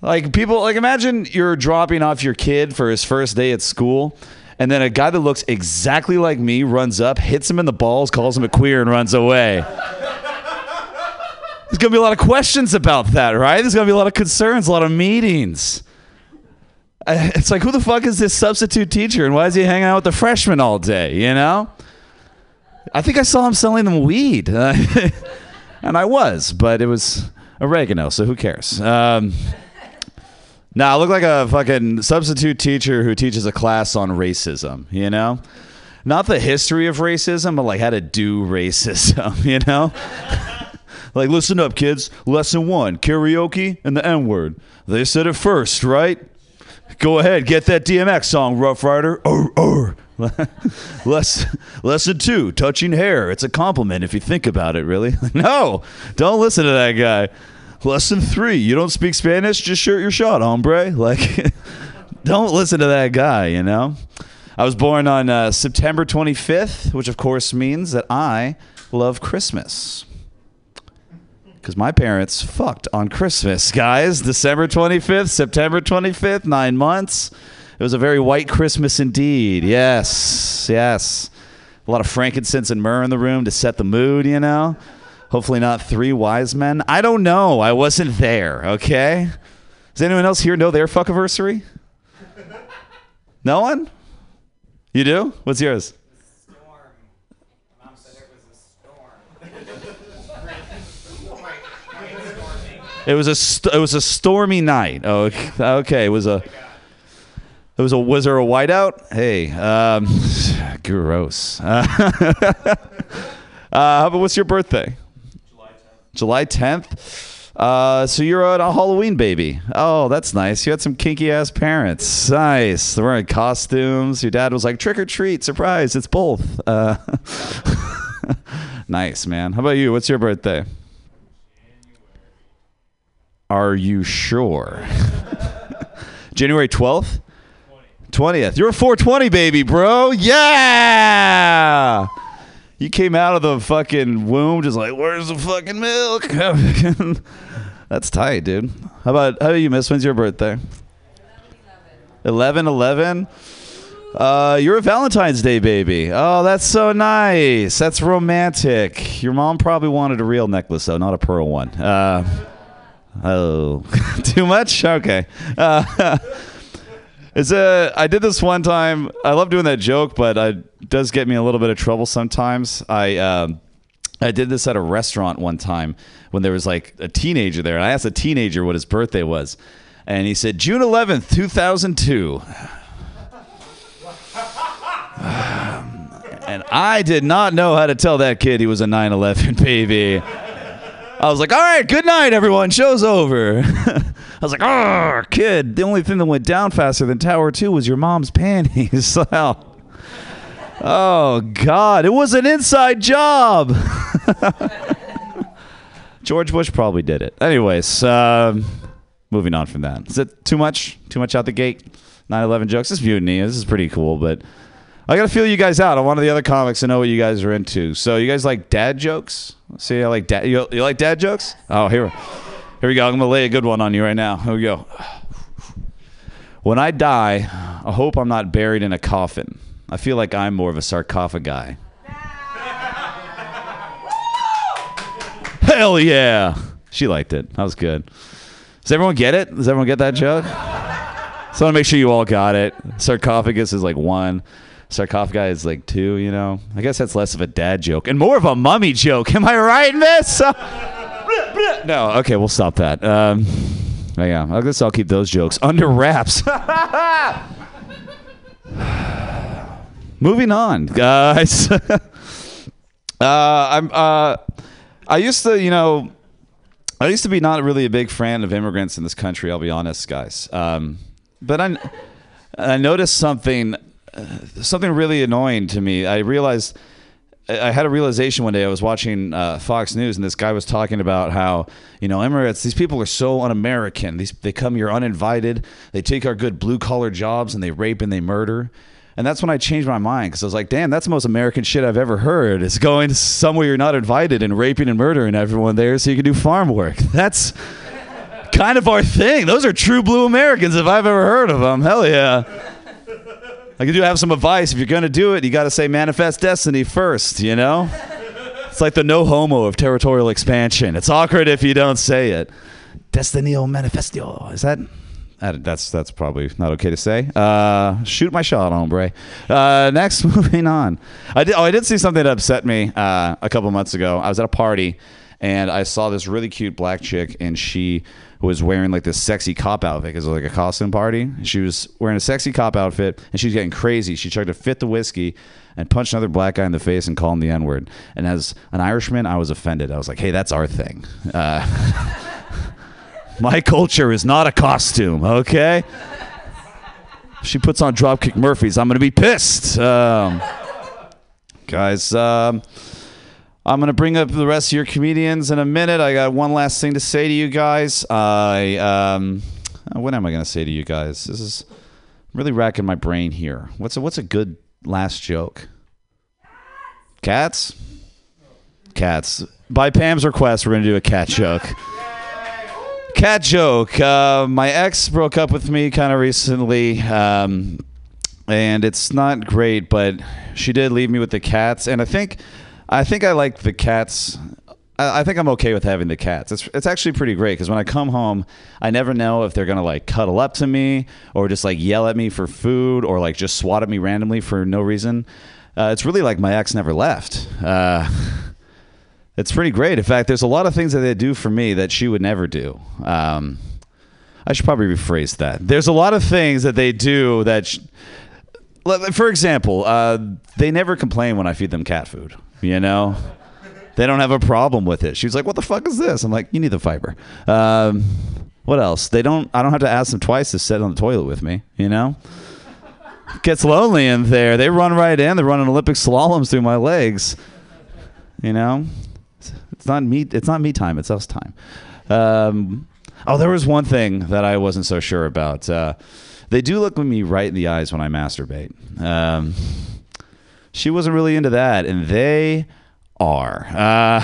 Like, people, like, imagine you're dropping off your kid for his first day at school, and then a guy that looks exactly like me runs up, hits him in the balls, calls him a queer, and runs away. There's going to be a lot of questions about that, right? There's going to be a lot of concerns, a lot of meetings. It's like, who the fuck is this substitute teacher, and why is he hanging out with the freshmen all day, you know? I think I saw him selling them weed. And I was, but it was oregano, so who cares? Um... Nah, I look like a fucking substitute teacher who teaches a class on racism, you know? Not the history of racism, but like how to do racism, you know? Like, listen up, kids. Lesson one, karaoke and the N-word. They said it first, right? Go ahead, get that D M X song, Rough Rider. Arr, arr. lesson, lesson two, touching hair. It's a compliment if you think about it, really. No, don't listen to that guy. Lesson three, you don't speak Spanish, just shoot your shot, hombre. Like, don't listen to that guy, you know? I was born on uh, September twenty-fifth, which of course means that I love Christmas. Because my parents fucked on Christmas, guys. December twenty-fifth, September twenty-fifth, nine months. It was a very white Christmas indeed. Yes, yes. A lot of frankincense and myrrh in the room to set the mood, you know? Hopefully not three wise men. I don't know. I wasn't there, okay? Does anyone else here know their fuckiversary? No one? You do? What's yours? Storm. Mom said it was a storm. It was a st it was a stormy night. Oh, okay. Okay, it was a It was a was there a whiteout? Hey, um gross. Uh, uh, how about what's your birthday? July tenth. Uh, so you're a, a Halloween baby. Oh, that's nice. You had some kinky-ass parents. Nice. They're wearing costumes. Your dad was like, trick or treat, surprise, it's both. Uh, nice, man. How about you? What's your birthday? January. Are you sure? January twelfth? twentieth. You're a four twenty baby, bro. Yeah! You came out of the fucking womb just like, where's the fucking milk? That's tight, dude. How about, how do you miss? When's your birthday? eleven eleven. Uh, you're a Valentine's Day baby. Oh, that's so nice. That's romantic. Your mom probably wanted a real necklace, though, not a pearl one. Uh, oh, too much? Okay. Uh, it's a, I did this one time. I love doing that joke, but it does get me a little bit of trouble sometimes. I... Um, I did this at a restaurant one time when there was like a teenager there. And I asked a teenager what his birthday was. And he said, June eleventh, two thousand two. And I did not know how to tell that kid he was a nine eleven baby. I was like, all right, good night, everyone. Show's over. I was like, oh, kid, the only thing that went down faster than Tower two was your mom's panties. Oh, God. It was an inside job. George Bush probably did it. Anyways, um, moving on from that. Is it too much? Too much out the gate? nine eleven jokes? This is Mutiny. This is pretty cool, but I got to feel you guys out. I wanted the other comics to know what you guys are into. So you guys like dad jokes? See, I like dad. You, you like dad jokes? Oh, here, here we go. I'm going to lay a good one on you right now. Here we go. When I die, I hope I'm not buried in a coffin. I feel like I'm more of a sarcophagi. Hell yeah! She liked it. That was good. Does everyone get it? Does everyone get that joke? So I want to make sure you all got it. Sarcophagus is like one. Sarcophagi is like two, you know? I guess that's less of a dad joke and more of a mummy joke. Am I right, miss? No, okay, we'll stop that. Um, yeah, I guess I'll keep those jokes under wraps. Moving on, guys. uh, I'm. Uh, I used to, you know, I used to be not really a big fan of immigrants in this country. I'll be honest, guys. Um, but I, I noticed something, uh, something really annoying to me. I realized, I had a realization one day. I was watching uh, Fox News, and this guy was talking about how, you know, immigrants. These people are so un-American. These they come here uninvited. They take our good blue-collar jobs, and they rape and they murder. And that's when I changed my mind, because I was like, damn, that's the most American shit I've ever heard. It's going somewhere you're not invited and raping and murdering everyone there so you can do farm work. That's kind of our thing. Those are true blue Americans if I've ever heard of them. Hell yeah. I do have some advice. If you're going to do it, you got to say manifest destiny first, you know? It's like the no homo of territorial expansion. It's awkward if you don't say it. Destinio manifestio. Is that... That's that's probably not okay to say. Uh, shoot my shot, hombre. Uh, next, moving on. I did, oh, I did see something that upset me uh, a couple months ago. I was at a party, and I saw this really cute black chick, and she was wearing like this sexy cop outfit. It was like a costume party. She was wearing a sexy cop outfit, and she was getting crazy. She tried to fit the whiskey and punch another black guy in the face and call him the N-word. And as an Irishman, I was offended. I was like, hey, that's our thing. Uh My culture is not a costume, okay? If she puts on Dropkick Murphys, I'm going to be pissed. Um, guys, um, I'm going to bring up the rest of your comedians in a minute. I got one last thing to say to you guys. I, um, what am I going to say to you guys? This is I'm really racking my brain here. What's a, what's a good last joke? Cats? Cats. By Pam's request, we're going to do a cat joke. Cat joke. Uh, my ex broke up with me kind of recently, um, and it's not great, but she did leave me with the cats, and I think I think I like the cats. I, I think I'm okay with having the cats. It's, it's actually pretty great, because when I come home, I never know if they're going to like cuddle up to me or just like yell at me for food or like just swat at me randomly for no reason. Uh, it's really like my ex never left. Uh It's pretty great. In fact, there's a lot of things that they do for me that she would never do. Um, I should probably rephrase that. There's a lot of things that they do that, sh- for example, uh, they never complain when I feed them cat food, you know? They don't have a problem with it. She was like, what the fuck is this? I'm like, you need the fiber. Um, what else? They don't, I don't have to ask them twice to sit on the toilet with me, you know? Gets lonely in there. They run right in. They're running Olympic slaloms through my legs, you know? It's not me. It's not me time. It's us time. Um, oh, there was one thing that I wasn't so sure about. Uh, they do look me right in the eyes when I masturbate. Um, she wasn't really into that, and they are. Uh,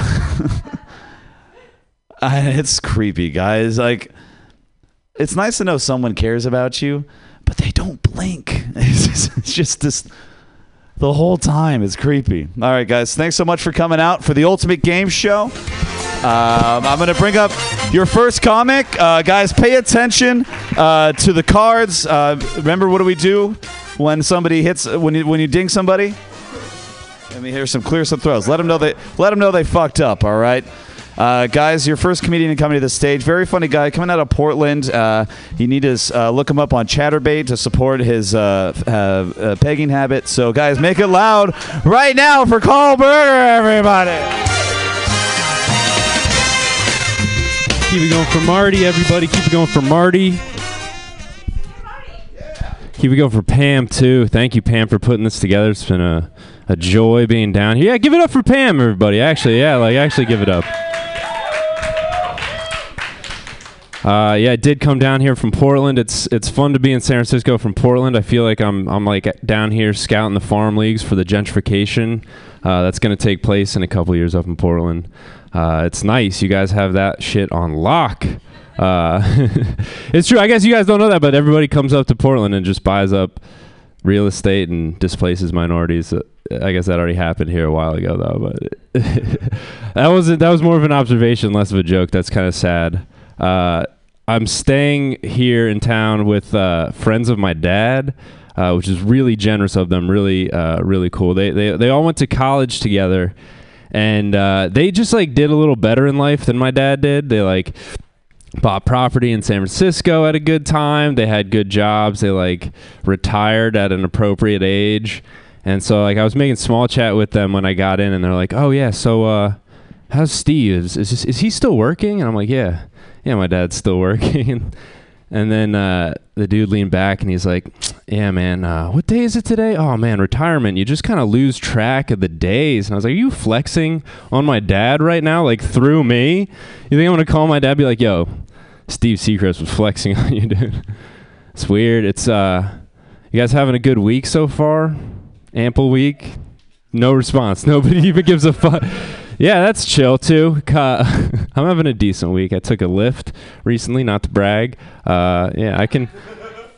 I, it's creepy, guys. Like, it's nice to know someone cares about you, but they don't blink. It's just, it's just this the whole time. It's creepy. All right, guys. Thanks so much for coming out for the Ultimate Game Show. Um, I'm going to bring up your first comic. Uh, guys, pay attention uh, to the cards. Uh, remember, what do we do when somebody hits, when you, when you ding somebody? Let me hear some clear some throws. Let them know they, let them know they fucked up, all right? Uh, guys, your first comedian coming to the stage. Very funny guy coming out of Portland. Uh, you need to uh, look him up on Chatterbait to support his uh, uh, uh, pegging habit. So, guys, make it loud right now for Carl Berner, everybody. Keep it going for Marty, everybody. Keep it going for Marty. Keep it going for Pam, too. Thank you, Pam, for putting this together. It's been a, a joy being down here. Yeah, give it up for Pam, everybody. Actually, yeah, like, actually give it up. Uh, yeah, I did come down here from Portland. It's it's fun to be in San Francisco from Portland. I feel like I'm I'm like down here scouting the farm leagues for the gentrification uh, that's going to take place in a couple years up in Portland. Uh, it's nice. You guys have that shit on lock. Uh, it's true. I guess you guys don't know that, but everybody comes up to Portland and just buys up real estate and displaces minorities. Uh, I guess that already happened here a while ago, though. But that wasn't that was more of an observation, less of a joke. That's kind of sad. Uh, I'm staying here in town with uh, friends of my dad, uh, which is really generous of them. Really, uh, really cool. They they they all went to college together, and uh, they just like did a little better in life than my dad did. They like bought property in San Francisco at a good time. They had good jobs. They like retired at an appropriate age, and so like I was making small chat with them when I got in, and they're like, "Oh yeah, so uh, how's Steve? Is is, this, is he still working?" And I'm like, "Yeah." Yeah, my dad's still working. And then uh, the dude leaned back and he's like, yeah, man, uh, what day is it today? Oh, man, retirement. You just kind of lose track of the days. And I was like, are you flexing on my dad right now, like through me? You think I'm going to call my dad and be like, yo, Steve Seacrest was flexing on you, dude. It's weird. It's uh, you guys having a good week so far? Ample week? No response. Nobody even gives a fuck. Yeah, that's chill, too. Uh, I'm having a decent week. I took a Lyft recently, not to brag. Uh, yeah, I can...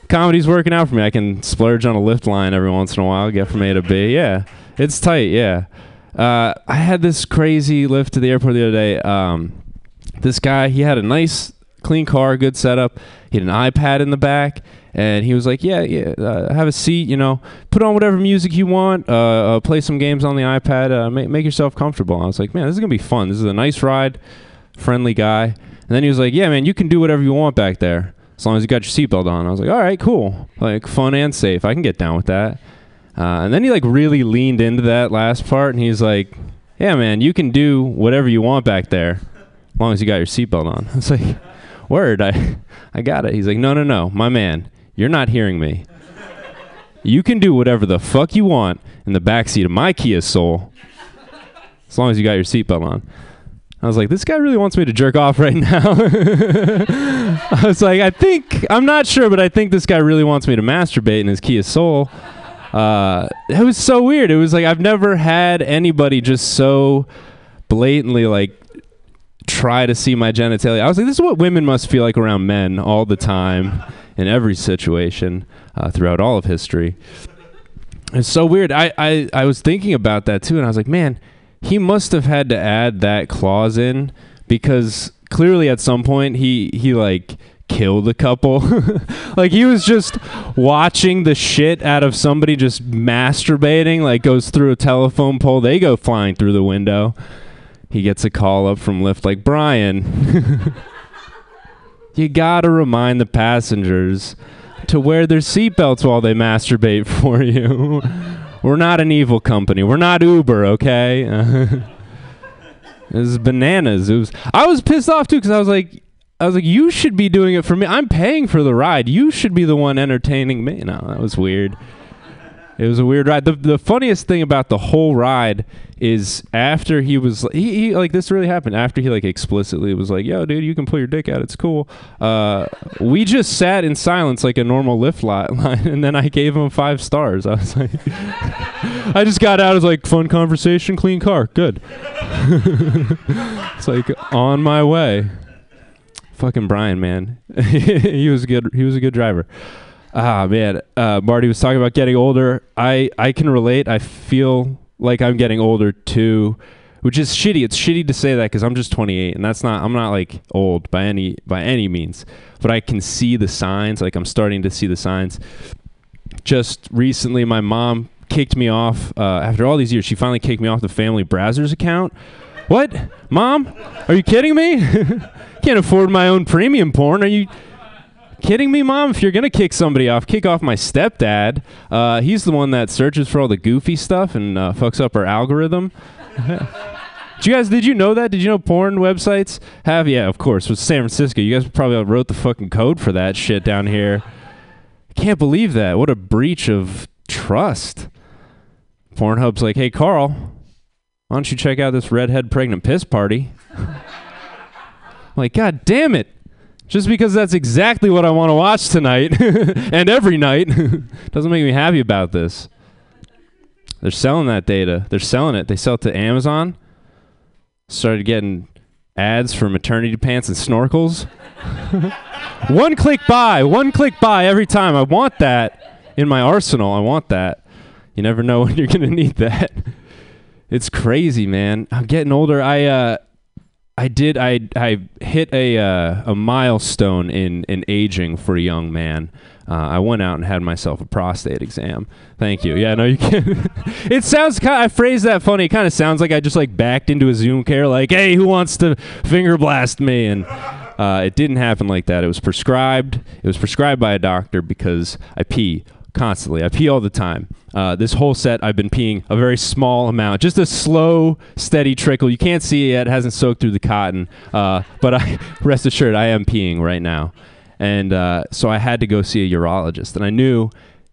Comedy's working out for me. I can splurge on a Lyft line every once in a while, get from A to B. Yeah, it's tight, yeah. Uh, I had this crazy Lyft to the airport the other day. Um, this guy, he had a nice, clean car, good setup. He had an iPad in the back. And he was like, yeah, yeah, uh, have a seat, you know, put on whatever music you want, uh, uh, play some games on the iPad, uh, make, make yourself comfortable. And I was like, man, this is going to be fun. This is a nice ride, friendly guy. And then he was like, yeah, man, you can do whatever you want back there as long as you got your seatbelt on. I was like, all right, cool. Like fun and safe. I can get down with that. Uh, and then he like really leaned into that last part. And he's like, yeah, man, you can do whatever you want back there as long as you got your seatbelt on. I was like, word, I, I got it. He's like, no, no, no, my man. You're not hearing me. You can do whatever the fuck you want in the backseat of my Kia Soul as long as you got your seatbelt on. I was like, this guy really wants me to jerk off right now. I was like, I think, I'm not sure, but I think this guy really wants me to masturbate in his Kia Soul. Uh, it was so weird. It was like, I've never had anybody just so blatantly like try to see my genitalia. I was like, this is what women must feel like around men all the time. In every situation uh, throughout all of history. It's so weird. I, I, I was thinking about that too, and I was like, man, he must have had to add that clause in because clearly at some point he, he like killed a couple. Like he was just watching the shit out of somebody just masturbating, like goes through a telephone pole. They go flying through the window. He gets a call up from Lyft like, Brian... You gotta remind the passengers to wear their seatbelts while they masturbate for you. We're not an evil company. We're not Uber, okay? It was bananas. It was, I was pissed off too because I was like, I was like, you should be doing it for me. I'm paying for the ride. You should be the one entertaining me. No, that was weird. It was a weird ride. The the funniest thing about the whole ride is after he was he, he like this really happened after he like explicitly was like, yo, dude, you can pull your dick out. It's cool. Uh, we just sat in silence like a normal Lyft line, and then I gave him five stars. I was like, I just got out. I was like, fun conversation, clean car, good. It's like on my way. fucking Brian, man. he was good. He was a good driver. Ah, man. Uh, Marty was talking about getting older. I, I can relate. I feel like I'm getting older too, which is shitty. It's shitty to say that because I'm just twenty-eight, and that's not, I'm not like old by any, by any means, but I can see the signs. Like I'm starting to see the signs. Just recently, my mom kicked me off. Uh, after all these years, she finally kicked me off the family Brazzers account. What? Mom? Are you kidding me? Can't afford my own premium porn. Are you kidding me, Mom? If you're going to kick somebody off, kick off my stepdad. Uh, he's the one that searches for all the goofy stuff and uh, fucks up our algorithm. Did you guys, did you know that? Did you know porn websites have, yeah, of course, with San Francisco. You guys probably wrote the fucking code for that shit down here. I can't believe that. What a breach of trust. Pornhub's like, hey, Carl, why don't you check out this redhead pregnant piss party? Like, God damn it. Just because that's exactly what I want to watch tonight and every night doesn't make me happy about this. They're selling that data. They're selling it. They sell it to Amazon. Started getting ads for maternity pants and snorkels. One click buy. One click buy every time. I want that in my arsenal. I want that. You never know when you're going to need that. It's crazy, man. I'm getting older. I uh, I did. I I hit a uh, a milestone in in aging for a young man. Uh, I went out and had myself a prostate exam. Thank you. Yeah, no, you can't. It sounds kind. I phrased that funny. It kind of sounds like I just like backed into a Zoom care. Like, hey, who wants to finger blast me? And uh, it didn't happen like that. It was prescribed. It was prescribed by a doctor because I pee. Constantly. I pee all the time. Uh, this whole set, I've been peeing a very small amount. Just a slow, steady trickle. You can't see it yet. It hasn't soaked through the cotton. Uh, but I rest assured, I am peeing right now. And uh, so I had to go see a urologist. And I knew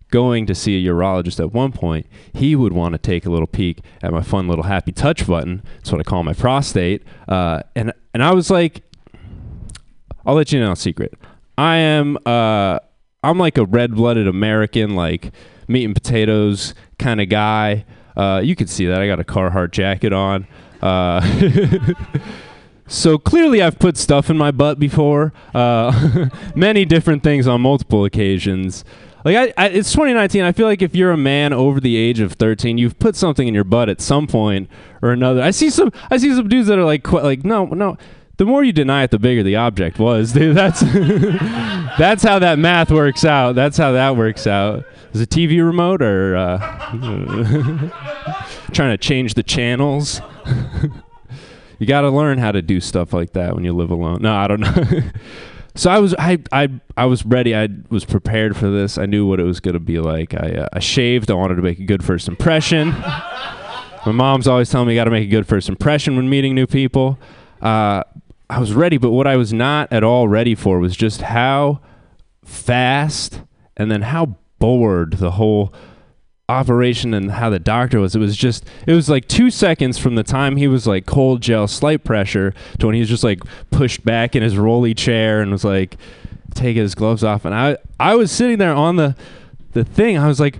going to see a urologist at one point, he would want to take a little peek at my fun little happy touch button. That's what I call my prostate. Uh, and, and I was like, I'll let you know a secret. I am... Uh, I'm like a red-blooded American, like meat and potatoes kind of guy. Uh, you can see that. I got a Carhartt jacket on. Uh, so clearly I've put stuff in my butt before. Uh, many different things on multiple occasions. Like I, I, it's twenty nineteen. I feel like if you're a man over the age of thirteen, you've put something in your butt at some point or another. I see some I see some dudes that are like, like no, no. The more you deny it, the bigger the object was. Dude, that's that's how that math works out. That's how that works out. Is it a T V remote or uh, trying to change the channels? You got to learn how to do stuff like that when you live alone. No, I don't know. So I was I I I was ready. I was prepared for this. I knew what it was going to be like. I uh, I shaved. I wanted to make a good first impression. My mom's always telling me you got to make a good first impression when meeting new people. Uh, I was ready, but what I was not at all ready for was just how fast and then how bored the whole operation and how the doctor was. It was just, it was like two seconds from the time he was like cold gel, slight pressure to when he was just like pushed back in his rolly chair and was like, take his gloves off. And I, I was sitting there on the, the thing. I was like,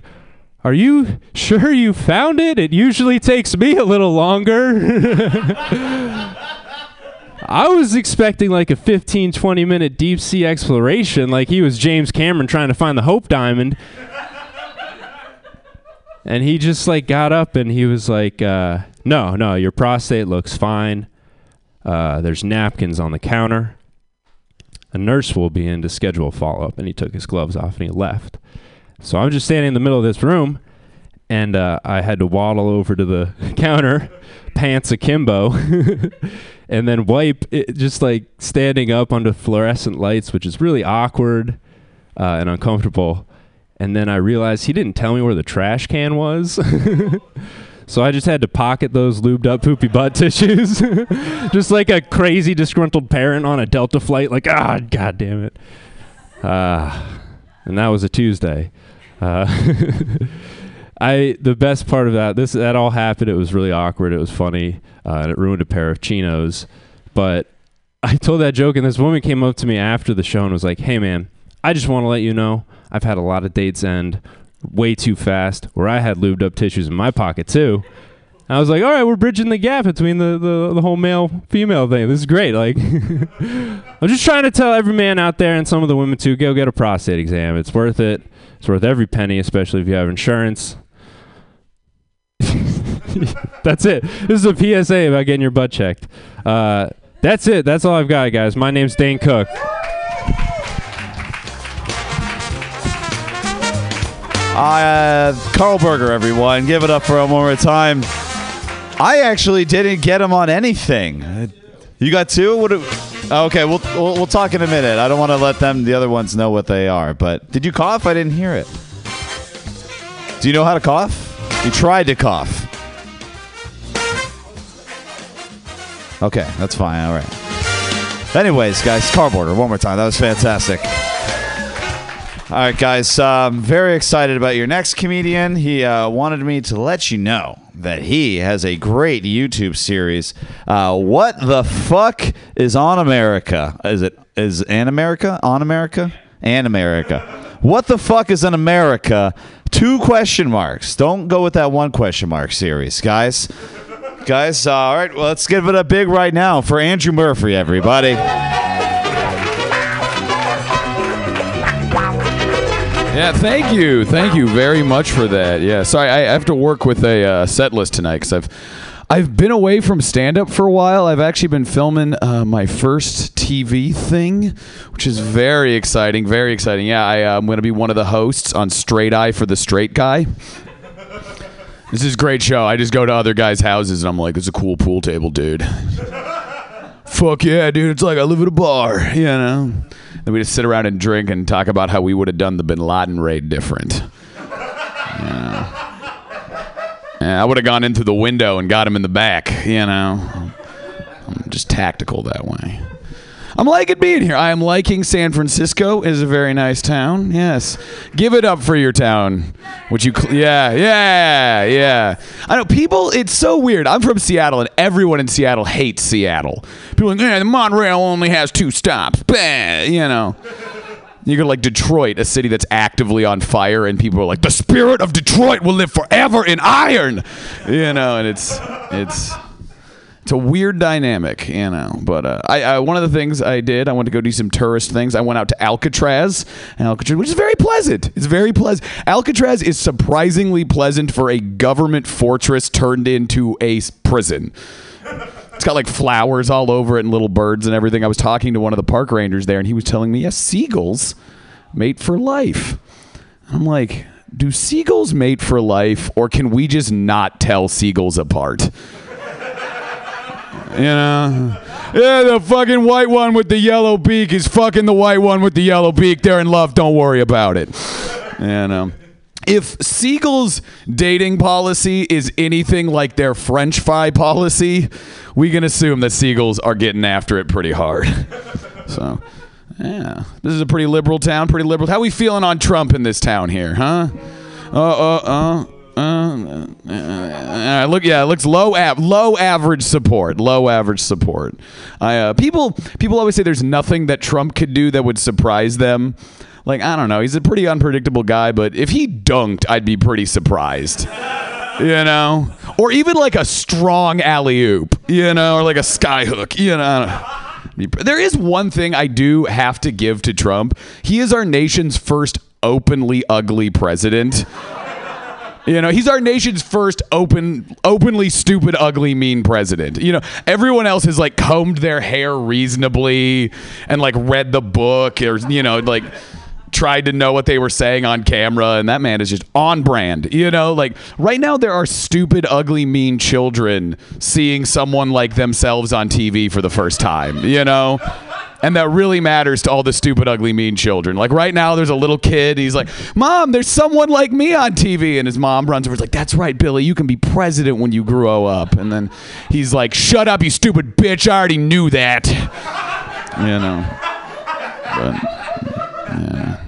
are you sure you found it? It usually takes me a little longer. I was expecting like a fifteen, twenty minute deep sea exploration, like he was James Cameron trying to find the Hope Diamond. And he just like got up and he was like, uh, no, no, your prostate looks fine. Uh, there's napkins on the counter. A nurse will be in to schedule a follow-up. And he took his gloves off and he left. So I'm just standing in the middle of this room and uh, I had to waddle over to the counter, pants akimbo. And then wipe it, just like standing up under fluorescent lights, which is really awkward uh, and uncomfortable. And then I realized he didn't tell me where the trash can was. So I just had to pocket those lubed up poopy butt tissues. Just like a crazy disgruntled parent on a Delta flight. Like, ah, oh, God damn it. Uh, and that was a Tuesday. Uh, I the best part of that this that all happened. It was really awkward. It was funny, uh, and it ruined a pair of chinos. But I told that joke, and this woman came up to me after the show and was like, "Hey, man, I just want to let you know I've had a lot of dates end way too fast, where I had lubed up tissues in my pocket too, I was like, all right, we're bridging the gap between the, the, the whole male-female thing. This is great. Like, I'm just trying to tell every man out there, and some of the women too, go get a prostate exam. It's worth it. It's worth every penny, especially if you have insurance. That's it. This is a P S A about getting your butt checked. Uh, that's it. That's all I've got, guys. My name's Dane Cook. Uh, Carl Berner, everyone. Give it up for him one more time. I actually didn't get him on anything. You got two? What? Okay, we'll, we'll we'll talk in a minute. I don't want to let them, the other ones, know what they are. But did you cough? I didn't hear it. Do you know how to cough? You tried to cough. Okay, that's fine. All right. Anyways, guys, Carl Berner, one more time. That was fantastic. All right, guys, I'm um, very excited about your next comedian. He uh, wanted me to let you know that he has a great YouTube series. Uh, what the fuck is on America? Is it is an America? On America? An America. What the fuck is an America? Two question marks. Don't go with that one question mark series, guys. Guys, uh, all right, well, let's give it a big right now for Andrew Murphy, everybody. Yeah, thank you. Thank you very much for that. Yeah, sorry, I have to work with a uh, set list tonight because I've, I've been away from stand-up for a while. I've actually been filming uh, my first T V thing, which is very exciting, very exciting. Yeah, I, uh, I'm going to be one of the hosts on Straight Eye for the Straight Guy. This is a great show. I just go to other guys' houses, and I'm like, it's a cool pool table, dude. Fuck yeah, dude. It's like I live at a bar, you know? Then we just sit around and drink and talk about how we would have done the Bin Laden raid different. Yeah. Yeah, I would have gone in through the window and got him in the back, you know. I'm just tactical that way. I'm liking being here. I am liking San Francisco. It is a very nice town. Yes. Give it up for your town. Would you? Cl- yeah, yeah, yeah. I know people, it's so weird. I'm from Seattle, and everyone in Seattle hates Seattle. People are like, yeah, the monorail only has two stops. Bah, you know. You go to like Detroit, a city that's actively on fire, and people are like, the spirit of Detroit will live forever in iron. You know, and it's it's... It's a weird dynamic, you know, but uh, I, I one of the things I did, I went to go do some tourist things. I went out to Alcatraz, and Alcatraz, which is very pleasant. It's very pleasant. Alcatraz is surprisingly pleasant for a government fortress turned into a prison. It's got like flowers all over it and little birds and everything. I was talking to one of the park rangers there, and he was telling me, yes, seagulls mate for life. I'm like, do seagulls mate for life, or can we just not tell seagulls apart? You know, yeah, the fucking white one with the yellow beak is fucking the white one with the yellow beak. They're in love. Don't worry about it. You know, if Siegel's dating policy is anything like their French fry policy, we can assume that Siegel's are getting after it pretty hard. So, yeah, this is a pretty liberal town. Pretty liberal. How we feeling on Trump in this town here, huh? Uh, uh, uh. Uh, uh, uh, look, yeah, it looks low, av- low average support, low average support. I, uh, people, people always say there's nothing that Trump could do that would surprise them. Like, I don't know, he's a pretty unpredictable guy, but if he dunked, I'd be pretty surprised, you know, or even like a strong alley-oop, you know, or like a skyhook, you know. There is one thing I do have to give to Trump. He is our nation's first openly ugly president. You know, he's our nation's first open, openly stupid, ugly, mean president. You know, everyone else has, like, combed their hair reasonably and, like, read the book or, you know, like, tried to know what they were saying on camera. And that man is just on brand. You know, like, right now there are stupid, ugly, mean children seeing someone like themselves on T V for the first time, you know? And that really matters to all the stupid, ugly, mean children. Like right now, there's a little kid. He's like, Mom, there's someone like me on T V. And his mom runs over. He's like, that's right, Billy. You can be president when you grow up. And then he's like, shut up, you stupid bitch. I already knew that. You know. But, yeah.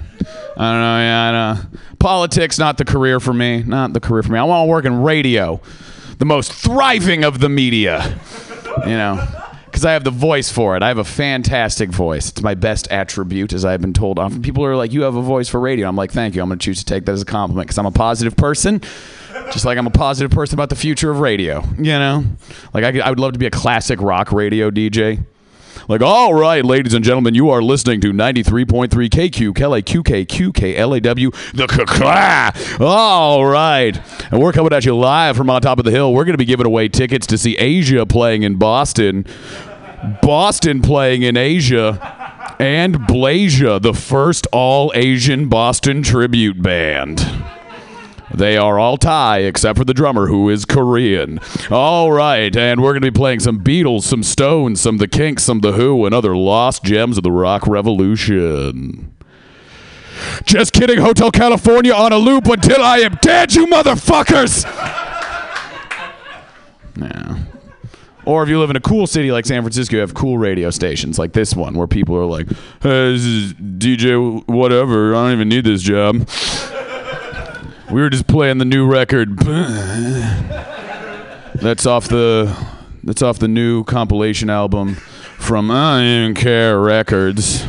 I don't know. Yeah, I don't know. Politics, not the career for me. Not the career for me. I want to work in radio, the most thriving of the media. You know. because I have the voice for it. I have a fantastic voice. It's my best attribute, as I've been told often. People are like, you have a voice for radio. I'm like, thank you. I'm going to choose to take that as a compliment because I'm a positive person, just like I'm a positive person about the future of radio. You know? Like, I, could, I would love to be a classic rock radio D J. Like, all right, ladies and gentlemen, you are listening to ninety-three point three K Q K L A Q K Q K L A W, the K K L A. All right. And we're coming at you live from on top of the hill. We're going to be giving away tickets to see Asia playing in Boston. Boston playing in Asia. And Blasia, the first all-Asian Boston tribute band. They are all Thai, except for the drummer, who is Korean. All right, and we're going to be playing some Beatles, some Stones, some The Kinks, some The Who, and other lost gems of the rock revolution. Just kidding, Hotel California on a loop until I am dead, you motherfuckers! Yeah. Or if you live in a cool city like San Francisco, you have cool radio stations like this one, where people are like, hey, this is D J whatever, I don't even need this job. We were just playing the new record. That's off the that's off the new compilation album from I Don't Even Care Records.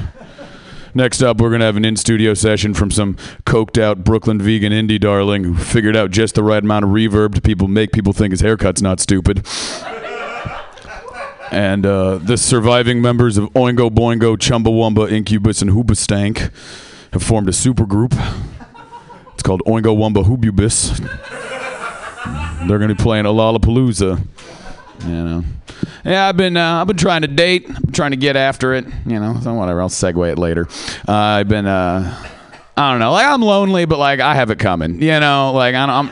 Next up, we're going to have an in-studio session from some coked-out Brooklyn vegan indie darling who figured out just the right amount of reverb to people make people think his haircut's not stupid. And uh, the surviving members of Oingo Boingo, Chumbawamba, Incubus, and Hoobastank have formed a supergroup. It's called Oingo Wumba Hoobubus. They're gonna be playing a Lollapalooza, you know. Yeah, I've been uh, I've been trying to date, I've been trying to get after it, you know. So whatever, I'll segue it later. Uh, I've been uh, I don't know, like I'm lonely, but like I have it coming, you know. Like I don't, I'm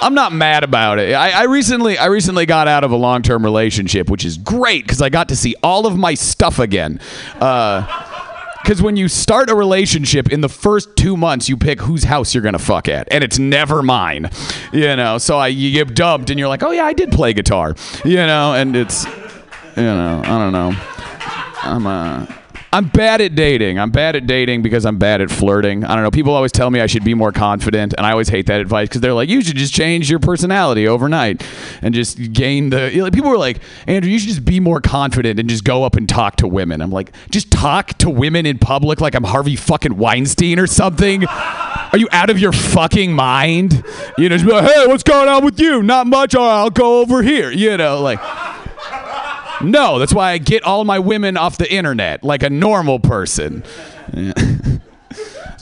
I'm not mad about it. I, I recently I recently got out of a long-term relationship, which is great because I got to see all of my stuff again. Uh, Because when you start a relationship, in the first two months, you pick whose house you're going to fuck at. And it's never mine. You know, so I, you get dumped and you're like, oh, yeah, I did play guitar. You know, and it's, you know, I don't know. I'm uh, I'm bad at dating. I'm bad at dating because I'm bad at flirting. I don't know. People always tell me I should be more confident. And I always hate that advice because they're like, you should just change your personality overnight and just gain the, you know, people were like, Andrew, you should just be more confident and just go up and talk to women. I'm like, just talk to women in public like I'm Harvey fucking Weinstein or something. Are you out of your fucking mind? You know, just be like, hey, what's going on with you? Not much. All right, I'll go over here. You know, like. No, that's why I get all my women off the internet, like a normal person. Yeah. Is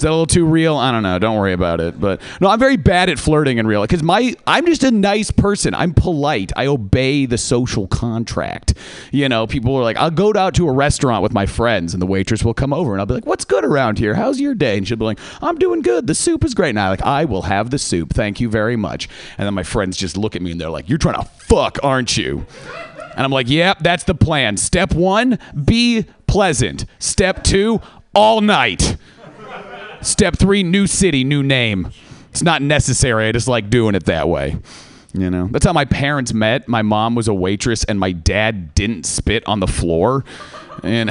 that a little too real? I don't know. Don't worry about it. But no, I'm very bad at flirting in real life because my I'm just a nice person. I'm polite. I obey the social contract. You know, people are like, I'll go out to a restaurant with my friends and the waitress will come over and I'll be like, what's good around here? How's your day? And she'll be like, I'm doing good. The soup is great. And I'm like, I will have the soup. Thank you very much. And then my friends just look at me and they're like, you're trying to fuck, aren't you? And I'm like, yep, that's the plan. Step one, be pleasant. Step two, all night. Step three, new city, new name. It's not necessary. I just like doing it that way. You know, that's how my parents met. My mom was a waitress and my dad didn't spit on the floor. And,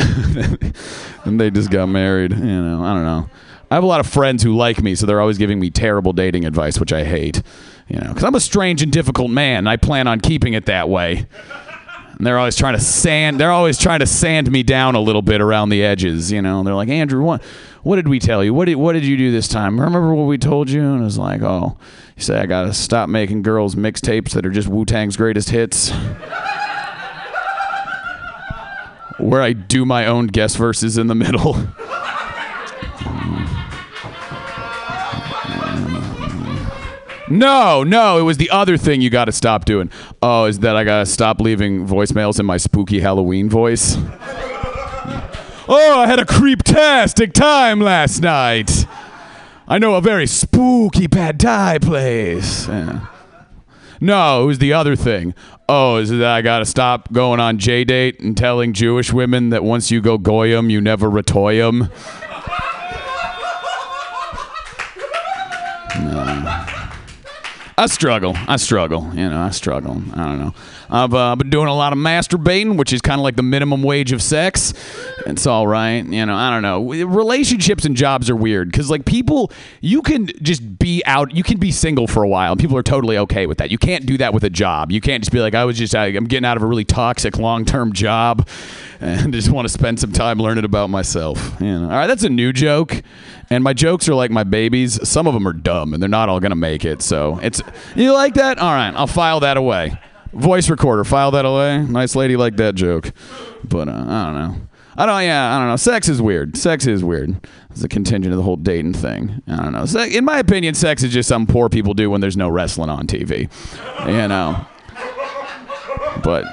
and they just got married. You know, I don't know. I have a lot of friends who like me, so they're always giving me terrible dating advice, which I hate. You know, because I'm a strange and difficult man. And I plan on keeping it that way. And they're always trying to sand. They're always trying to sand me down a little bit around the edges, you know. And they're like, Andrew, what, what did we tell you? What did, what did you do this time? Remember what we told you? And I was like, oh, you say I gotta stop making girls mixtapes that are just Wu-Tang's greatest hits, where I do my own guest verses in the middle. No, no, it was the other thing you got to stop doing. Oh, is that I got to stop leaving voicemails in my spooky Halloween voice? Oh, I had a creeptastic time last night. I know a very spooky pad thai place. Yeah. No, it was the other thing. Oh, is that I got to stop going on J-Date and telling Jewish women that once you go goyim, you never retoyim. No. I struggle. I struggle. You know, I struggle. I don't know. I've uh, been doing a lot of masturbating, which is kind of like the minimum wage of sex. It's all right. You know, I don't know. Relationships and jobs are weird because, like, people, you can just be out. You can be single for a while, and people are totally okay with that. You can't do that with a job. You can't just be like, I was just, I, I'm getting out of a really toxic long-term job and just want to spend some time learning about myself. You know, all right, that's a new joke. And my jokes are like my babies. Some of them are dumb, and they're not all going to make it. So it's, you like that? All right, I'll file that away. Voice recorder, file that away. Nice lady liked that joke. But uh, I don't know. I don't, yeah, I don't know. Sex is weird. Sex is weird. It's a contingent of the whole dating thing. I don't know. Se- in my opinion, sex is just something poor people do when there's no wrestling on T V. You know. But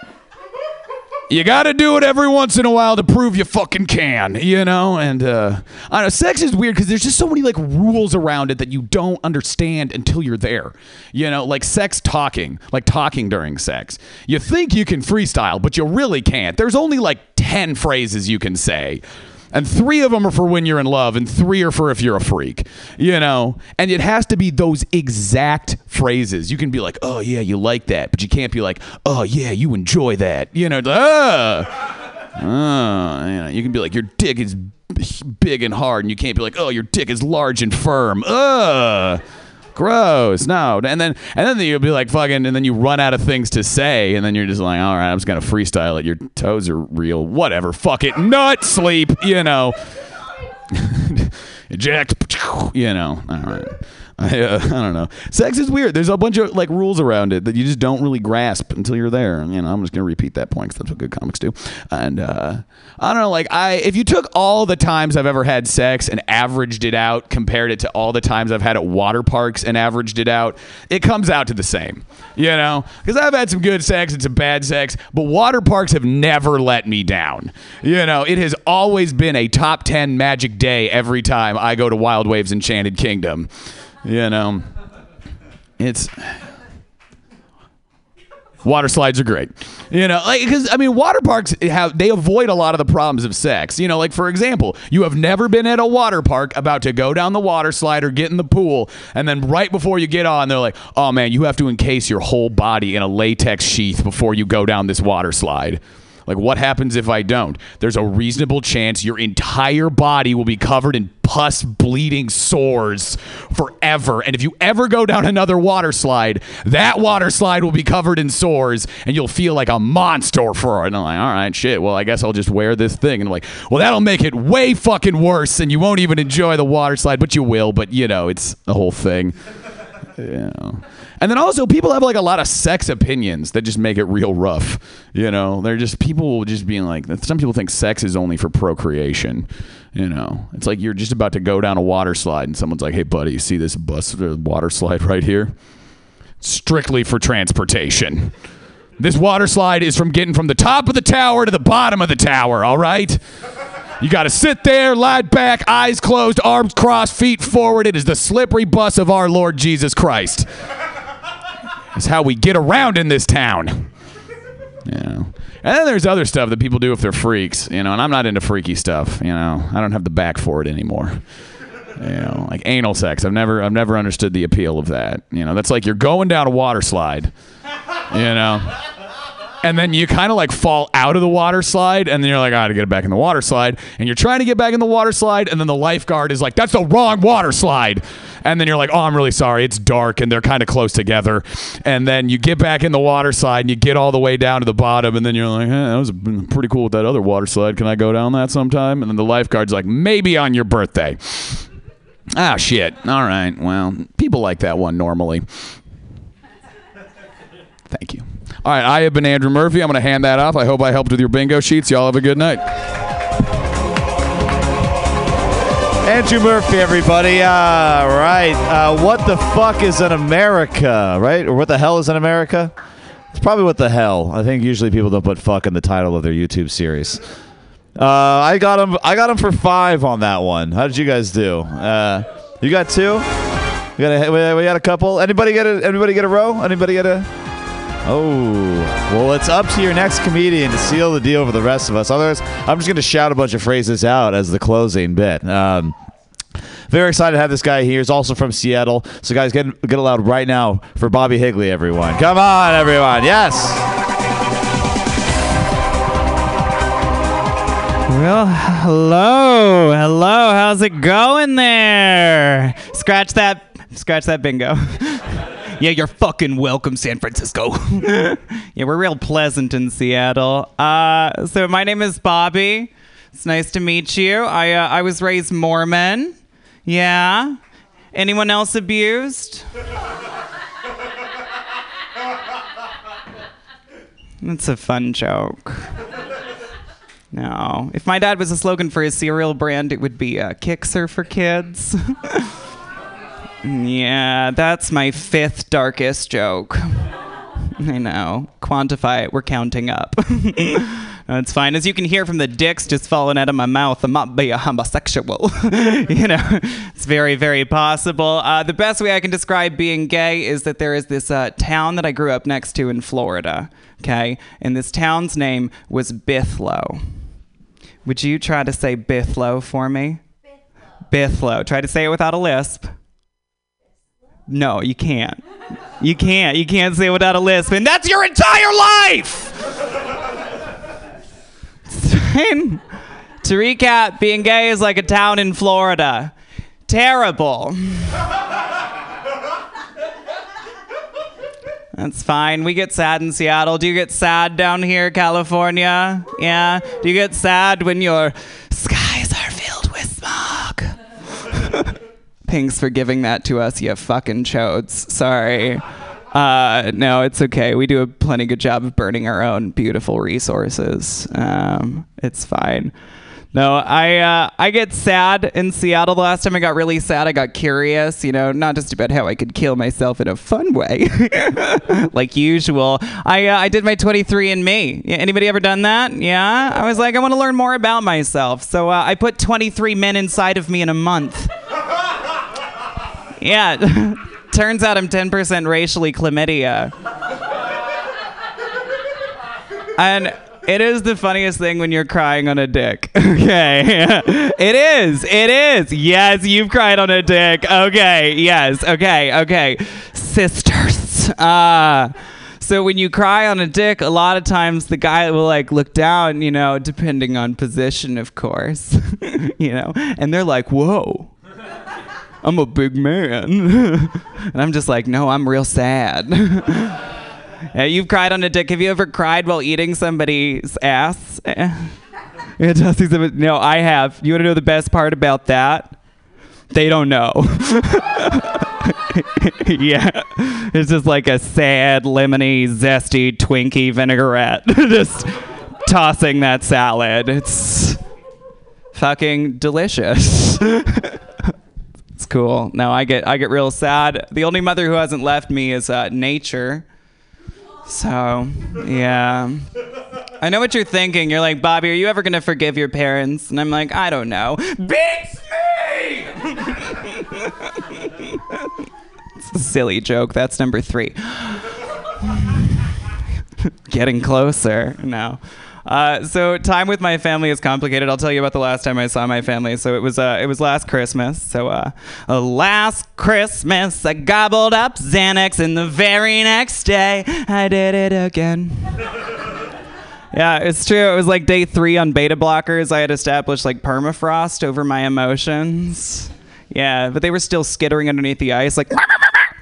you got to do it every once in a while to prove you fucking can, you know? And uh, I don't know, sex is weird because there's just so many, like, rules around it that you don't understand until you're there. You know, like sex talking, like talking during sex. You think you can freestyle, but you really can't. There's only, like, ten phrases you can say. And three of them are for when you're in love, and three are for if you're a freak, you know? And it has to be those exact phrases. You can be like, oh, yeah, you like that. But you can't be like, oh, yeah, you enjoy that. You know, ah. ah, you know, you can be like, your dick is big and hard. And you can't be like, oh, your dick is large and firm. Ugh. Gross. No. And then and then you'll be like fucking, and then you run out of things to say, and then you're just like, all right, I'm just going to freestyle it. Your toes are real. Whatever. Fuck it. Nut sleep. You know. Eject. You know. All right. I, uh, I don't know. Sex is weird. There's a bunch of, like, rules around it that you just don't really grasp until you're there. And, you know, I'm just going to repeat that point because that's what good comics do. And uh, I don't know, like, I if you took all the times I've ever had sex and averaged it out, compared it to all the times I've had at water parks and averaged it out, it comes out to the same, you know? Because I've had some good sex and some bad sex, but water parks have never let me down. You know, it has always been a top ten magic day every time I go to Wild Waves Enchanted Kingdom. You know, it's water slides are great. You know, like, because I mean, water parks have they avoid a lot of the problems of sex. You know, like, for example, you have never been at a water park about to go down the water slide or get in the pool, and then right before you get on, they're like, "Oh man, you have to encase your whole body in a latex sheath before you go down this water slide." Like, what happens if I don't? There's a reasonable chance your entire body will be covered in pus, bleeding sores forever. And if you ever go down another water slide, that water slide will be covered in sores, and you'll feel like a monster for it. And I'm like, all right, shit, well, I guess I'll just wear this thing. And I'm like, well, that'll make it way fucking worse, and you won't even enjoy the water slide, but you will. But, you know, it's the whole thing. Yeah. And then also people have like a lot of sex opinions that just make it real rough. You know, they're just people will just be like, some people think sex is only for procreation. You know, it's like you're just about to go down a water slide and someone's like, hey, buddy, you see this bus or water slide right here? Strictly for transportation. This water slide is from getting from the top of the tower to the bottom of the tower. All right. You got to sit there, lie back, eyes closed, arms crossed, feet forward. It is the slippery bus of our Lord Jesus Christ. That's how we get around in this town. You know. And then there's other stuff that people do if they're freaks, you know, and I'm not into freaky stuff, you know. I don't have the back for it anymore. You know, like anal sex. I've never I've never understood the appeal of that. You know, that's like you're going down a water slide. You know. And then you kind of like fall out of the water slide, and then you're like, I gotta get back in the water slide. And you're trying to get back in the water slide, and then the lifeguard is like, that's the wrong water slide. And then you're like, oh, I'm really sorry. It's dark, and they're kind of close together. And then you get back in the water slide, and you get all the way down to the bottom, and then you're like, eh, that was pretty cool with that other water slide. Can I go down that sometime? And then the lifeguard's like, maybe on your birthday. Ah, shit. All right. Well, people like that one normally. Thank you. All right, I have been Andrew Murphy. I'm going to hand that off. I hope I helped with your bingo sheets. Y'all have a good night. Andrew Murphy, everybody. All right. Uh, what the fuck is an America, right? Or what the hell is an America? It's probably what the hell. I think usually people don't put fuck in the title of their YouTube series. Uh, I got them I got them for five on that one. How did you guys do? Uh, you got two? We got a, we got a couple? Anybody get a, anybody get a row? Anybody get a... Oh, well, it's up to your next comedian to seal the deal for the rest of us. Otherwise, I'm just going to shout a bunch of phrases out as the closing bit. Um, very excited to have this guy here. He's also from Seattle. So, guys, get, get loud right now for Bobby Higley, everyone. Come on, everyone. Yes. Well, hello, hello. How's it going there? Scratch that, scratch that bingo. Yeah, you're fucking welcome, San Francisco. Yeah, we're real pleasant in Seattle. Uh, so my name is Bobby. It's nice to meet you. I uh, I was raised Mormon. Yeah. Anyone else abused? That's a fun joke. No. If my dad was a slogan for his cereal brand, it would be uh, Kixer for kids. Yeah, that's my fifth darkest joke. I know. Quantify it. We're counting up. It's fine. As you can hear from the dicks just falling out of my mouth, I might be a homosexual. You know, it's very, very possible. Uh, the best way I can describe being gay is that there is this uh, town that I grew up next to in Florida, okay? And this town's name was Bithlo. Would you try to say Bithlo for me? Bithlo. Bithlo. Try to say it without a lisp. No, you can't. You can't. You can't say it without a lisp. And that's your entire life! It's fine. To recap, being gay is like a town in Florida. Terrible. That's fine. We get sad in Seattle. Do you get sad down here, California? Yeah? Do you get sad when your skies are filled with smog? Thanks for giving that to us, you fucking chodes. Sorry. Uh, no, it's okay. We do a plenty good job of burning our own beautiful resources. Um, it's fine. No, I uh, I get sad in Seattle. The last time I got really sad, I got curious, you know, not just about how I could kill myself in a fun way, like usual. I uh, I did my twenty-three and me. Yeah, anybody ever done that? Yeah? I was like, I want to learn more about myself. So uh, I put twenty-three men inside of me in a month. Yeah, turns out I'm ten percent racially chlamydia. And it is the funniest thing when you're crying on a dick. Okay, it is, it is. Yes, you've cried on a dick. Okay, yes, okay, okay. Sisters. Uh, so when you cry on a dick, a lot of times the guy will like look down, you know, depending on position, of course, you know, and they're like, whoa. I'm a big man. And I'm just like, no, I'm real sad. Yeah, you've cried on a dick. Have you ever cried while eating somebody's ass? No, I have. You want to know the best part about that? They don't know. Yeah. It's just like a sad, lemony, zesty, Twinkie vinaigrette. Just tossing that salad. It's fucking delicious. Cool. No, I get I get real sad. The only mother who hasn't left me is uh, nature. So, yeah. I know what you're thinking. You're like, Bobby, are you ever going to forgive your parents? And I'm like, I don't know. Beats me! It's a silly joke. That's number three. Getting closer. No. Uh, so time with my family is complicated. I'll tell you about the last time I saw my family. So it was uh, it was last Christmas. So uh, uh, last Christmas I gobbled up Xanax, and the very next day I did it again. Yeah, it's true. It was like day three on beta blockers. I had established like permafrost over my emotions. Yeah, but they were still skittering underneath the ice, like.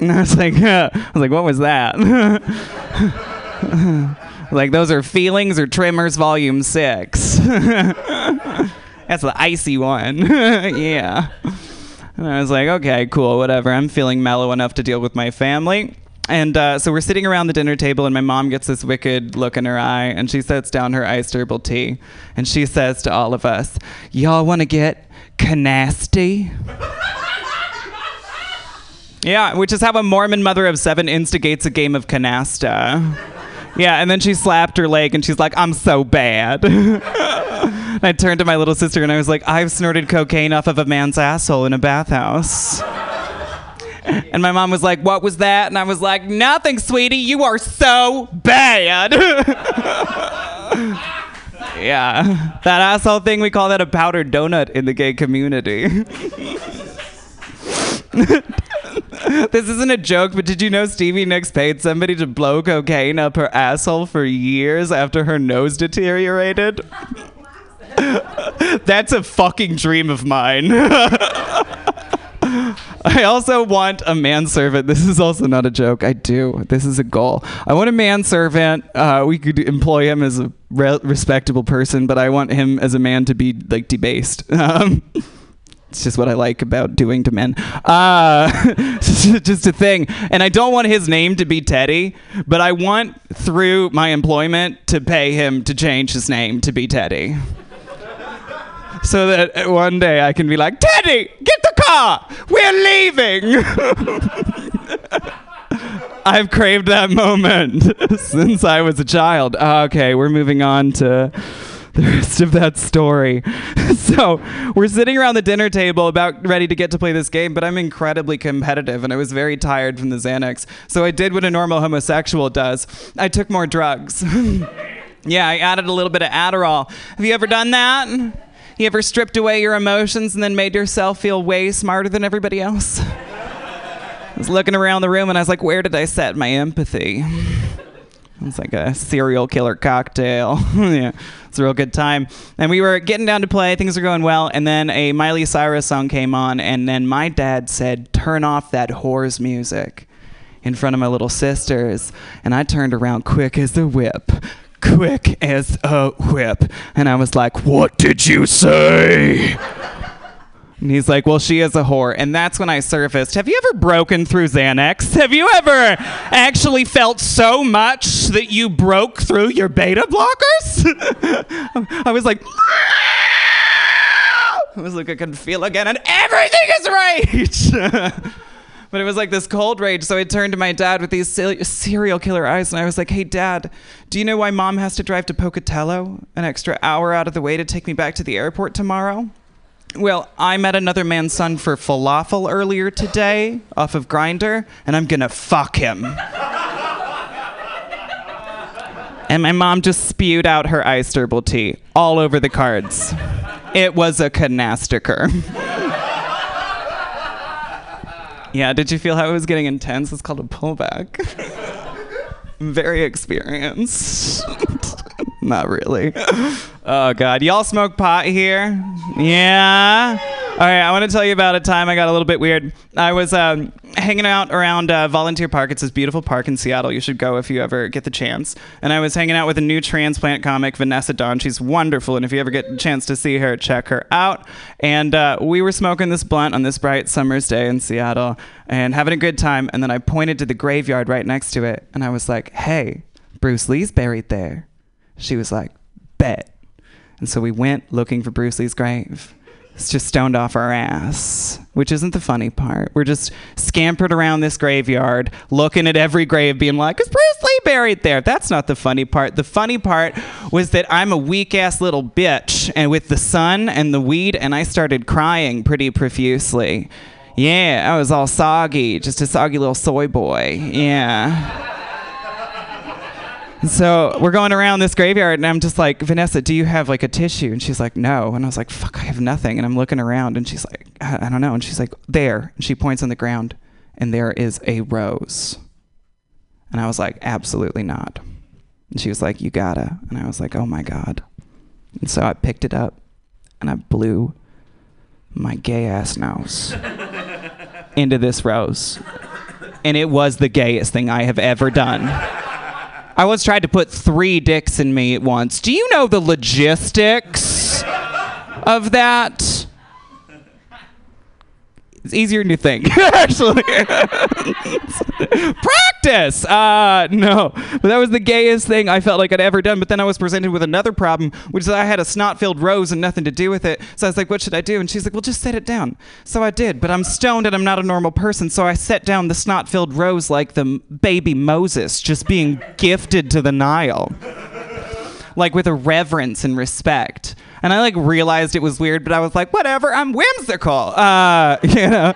And I was like, uh, I was like, what was that? Like, those are Feelings or Tremors Volume six. That's the icy one. Yeah. And I was like, okay, cool, whatever. I'm feeling mellow enough to deal with my family. And uh, so we're sitting around the dinner table, and my mom gets this wicked look in her eye, and she sets down her iced herbal tea. And she says to all of us, y'all want to get canasty? Yeah, which is how a Mormon mother of seven instigates a game of canasta. Yeah, and then she slapped her leg, and she's like, I'm so bad. And I turned to my little sister, and I was like, I've snorted cocaine off of a man's asshole in a bathhouse. And my mom was like, what was that? And I was like, nothing, sweetie. You are so bad. Yeah, that asshole thing, we call that a powdered donut in the gay community. This isn't a joke, but did you know Stevie Nicks paid somebody to blow cocaine up her asshole for years after her nose deteriorated? That's a fucking dream of mine. I also want a manservant. This is also not a joke. I do. This is a goal. I want a manservant. Uh, we could employ him as a re- respectable person, but I want him as a man to be like debased. Um, it's just what I like about doing to men. Uh, just a thing. And I don't want his name to be Teddy, but I want through my employment to pay him to change his name to be Teddy. So that one day I can be like, Teddy, get the car! We're leaving! I've craved that moment since I was a child. Okay, we're moving on to the rest of that story. So we're sitting around the dinner table about ready to get to play this game, but I'm incredibly competitive and I was very tired from the Xanax. So I did what a normal homosexual does. I took more drugs. Yeah, I added a little bit of Adderall. Have you ever done that? You ever stripped away your emotions and then made yourself feel way smarter than everybody else? I was looking around the room and I was like, where did I set my empathy? It's like a serial killer cocktail. Yeah, it's a real good time. And we were getting down to play. Things were going well. And then a Miley Cyrus song came on. And then my dad said, turn off that whore's music in front of my little sisters. And I turned around quick as a whip. Quick as a whip. And I was like, what did you say? And he's like, well, she is a whore. And that's when I surfaced. Have you ever broken through Xanax? Have you ever actually felt so much that you broke through your beta blockers? I was like, I was like, I can feel again and everything is rage. But it was like this cold rage, so I turned to my dad with these serial killer eyes, and I was like, hey, Dad, do you know why Mom has to drive to Pocatello an extra hour out of the way to take me back to the airport tomorrow? Well, I met another man's son for falafel earlier today off of Grindr, and I'm gonna fuck him. And my mom just spewed out her ice herbal tea all over the cards. It was a canasticker. Yeah, did you feel how it was getting intense? It's called a pullback. I'm very experienced. Not really. Oh, God. Y'all smoke pot here? Yeah? All right, I want to tell you about a time I got a little bit weird. I was um, hanging out around uh, Volunteer Park. It's this beautiful park in Seattle. You should go if you ever get the chance. And I was hanging out with a new transplant comic, Vanessa Dawn. She's wonderful, and if you ever get a chance to see her, check her out. And uh, we were smoking this blunt on this bright summer's day in Seattle and having a good time. And then I pointed to the graveyard right next to it, and I was like, hey, Bruce Lee's buried there. She was like, bet. And so we went looking for Bruce Lee's grave. It's just stoned off our ass, which isn't the funny part. We're just scampered around this graveyard, looking at every grave, being like, is Bruce Lee buried there? That's not the funny part. The funny part was that I'm a weak-ass little bitch, and with the sun and the weed, and I started crying pretty profusely. Yeah, I was all soggy, just a soggy little soy boy. Yeah. So we're going around this graveyard, and I'm just like, Vanessa, do you have like a tissue? And she's like, no. And I was like, fuck, I have nothing. And I'm looking around, and she's like, I, I don't know. And she's like, there. And she points on the ground, and there is a rose. And I was like, absolutely not. And she was like, you gotta. And I was like, oh my God. And so I picked it up, and I blew my gay ass nose into this rose. And it was the gayest thing I have ever done. I once tried to put three dicks in me at once. Do you know the logistics of that? It's easier than you think, actually. Practice! Uh, no. But that was the gayest thing I felt like I'd ever done. But then I was presented with another problem, which is I had a snot-filled rose and nothing to do with it. So I was like, what should I do? And she's like, well, just set it down. So I did, but I'm stoned and I'm not a normal person. So I set down the snot-filled rose like the baby Moses, just being gifted to the Nile. Like with a reverence and respect. And I like realized it was weird, but I was like, whatever, I'm whimsical. Uh, you know,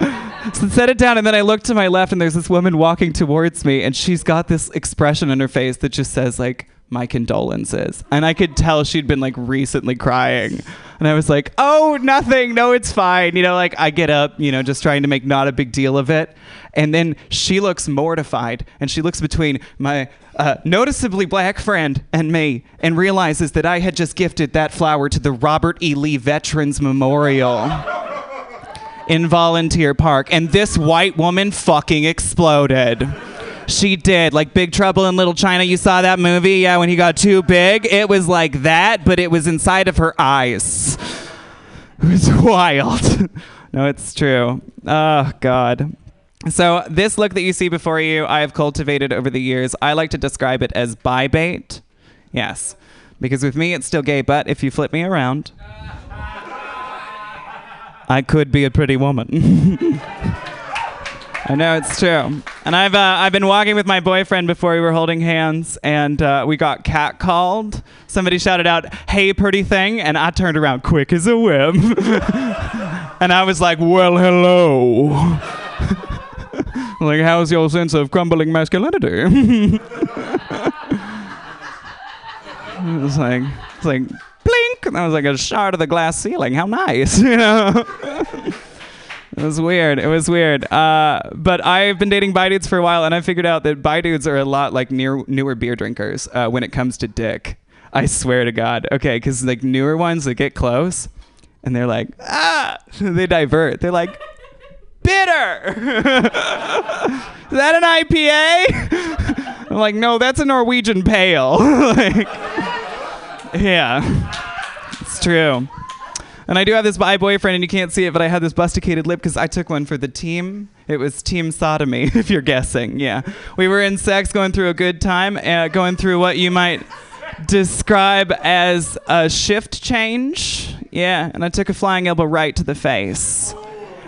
so set it down. And then I looked to my left and there's this woman walking towards me and she's got this expression on her face that just says like, my condolences. And I could tell she'd been like recently crying. And I was like, oh, nothing. No, it's fine. You know, like I get up, you know, just trying to make not a big deal of it. And then she looks mortified and she looks between my uh, noticeably black friend and me and realizes that I had just gifted that flower to the Robert E. Lee Veterans Memorial in Volunteer Park. And this white woman fucking exploded. She did. Like Big Trouble in Little China. You saw that movie? Yeah, when he got too big. It was like that, but it was inside of her eyes. It was wild. No, it's true. Oh, God. So this look that you see before you, I have cultivated over the years. I like to describe it as bi bait. Yes. Because with me, it's still gay, but if you flip me around, I could be a pretty woman. I know, it's true. And I've uh, I've been walking with my boyfriend before we were holding hands, and uh, we got catcalled. Somebody shouted out, hey, pretty thing, and I turned around quick as a whip. And I was like, well, hello. Like, how's your sense of crumbling masculinity? It was like, it was like, blink. And that was like a shard of the glass ceiling. How nice, you know? It was weird. It was weird. Uh, but I've been dating bi dudes for a while, and I figured out that bi dudes are a lot like near, newer beer drinkers uh, when it comes to dick. I swear to God. Okay, because like newer ones, they get close, and they're like, ah! They divert. They're like, bitter! Is that an I P A? I'm like, no, that's a Norwegian pale. Like, yeah, it's true. And I do have this bi boyfriend, and you can't see it, but I had this busticated lip because I took one for the team. It was team sodomy, if you're guessing, yeah. We were in sex, going through a good time, uh, going through what you might describe as a shift change. Yeah, and I took a flying elbow right to the face.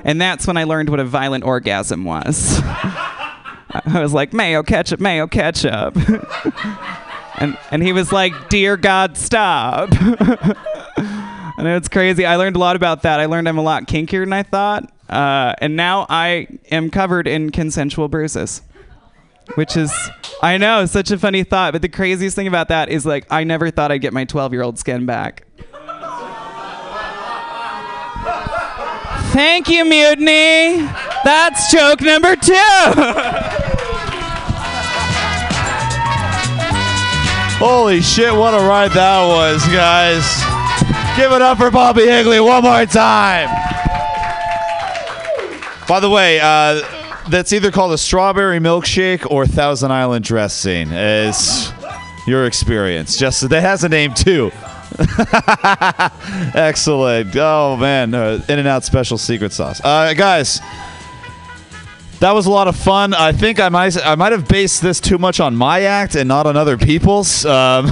And that's when I learned what a violent orgasm was. I was like, mayo ketchup, mayo ketchup. and, and he was like, dear God, stop. I know it's crazy. I learned a lot about that. I learned I'm a lot kinkier than I thought. Uh, and now I am covered in consensual bruises, which is, I know, such a funny thought. But the craziest thing about that is, like, I never thought I'd get my twelve-year-old skin back. Thank you, Mutiny. That's joke number two. Holy shit, what a ride that was, guys. Give it up for Bobby Higley one more time. By the way, uh, that's either called a strawberry milkshake or Thousand Island dressing. Is your experience? Just that has a name too. Excellent. Oh man, uh, In-N-Out special secret sauce. Uh, guys, that was a lot of fun. I think I might I might have based this too much on my act and not on other people's. Um,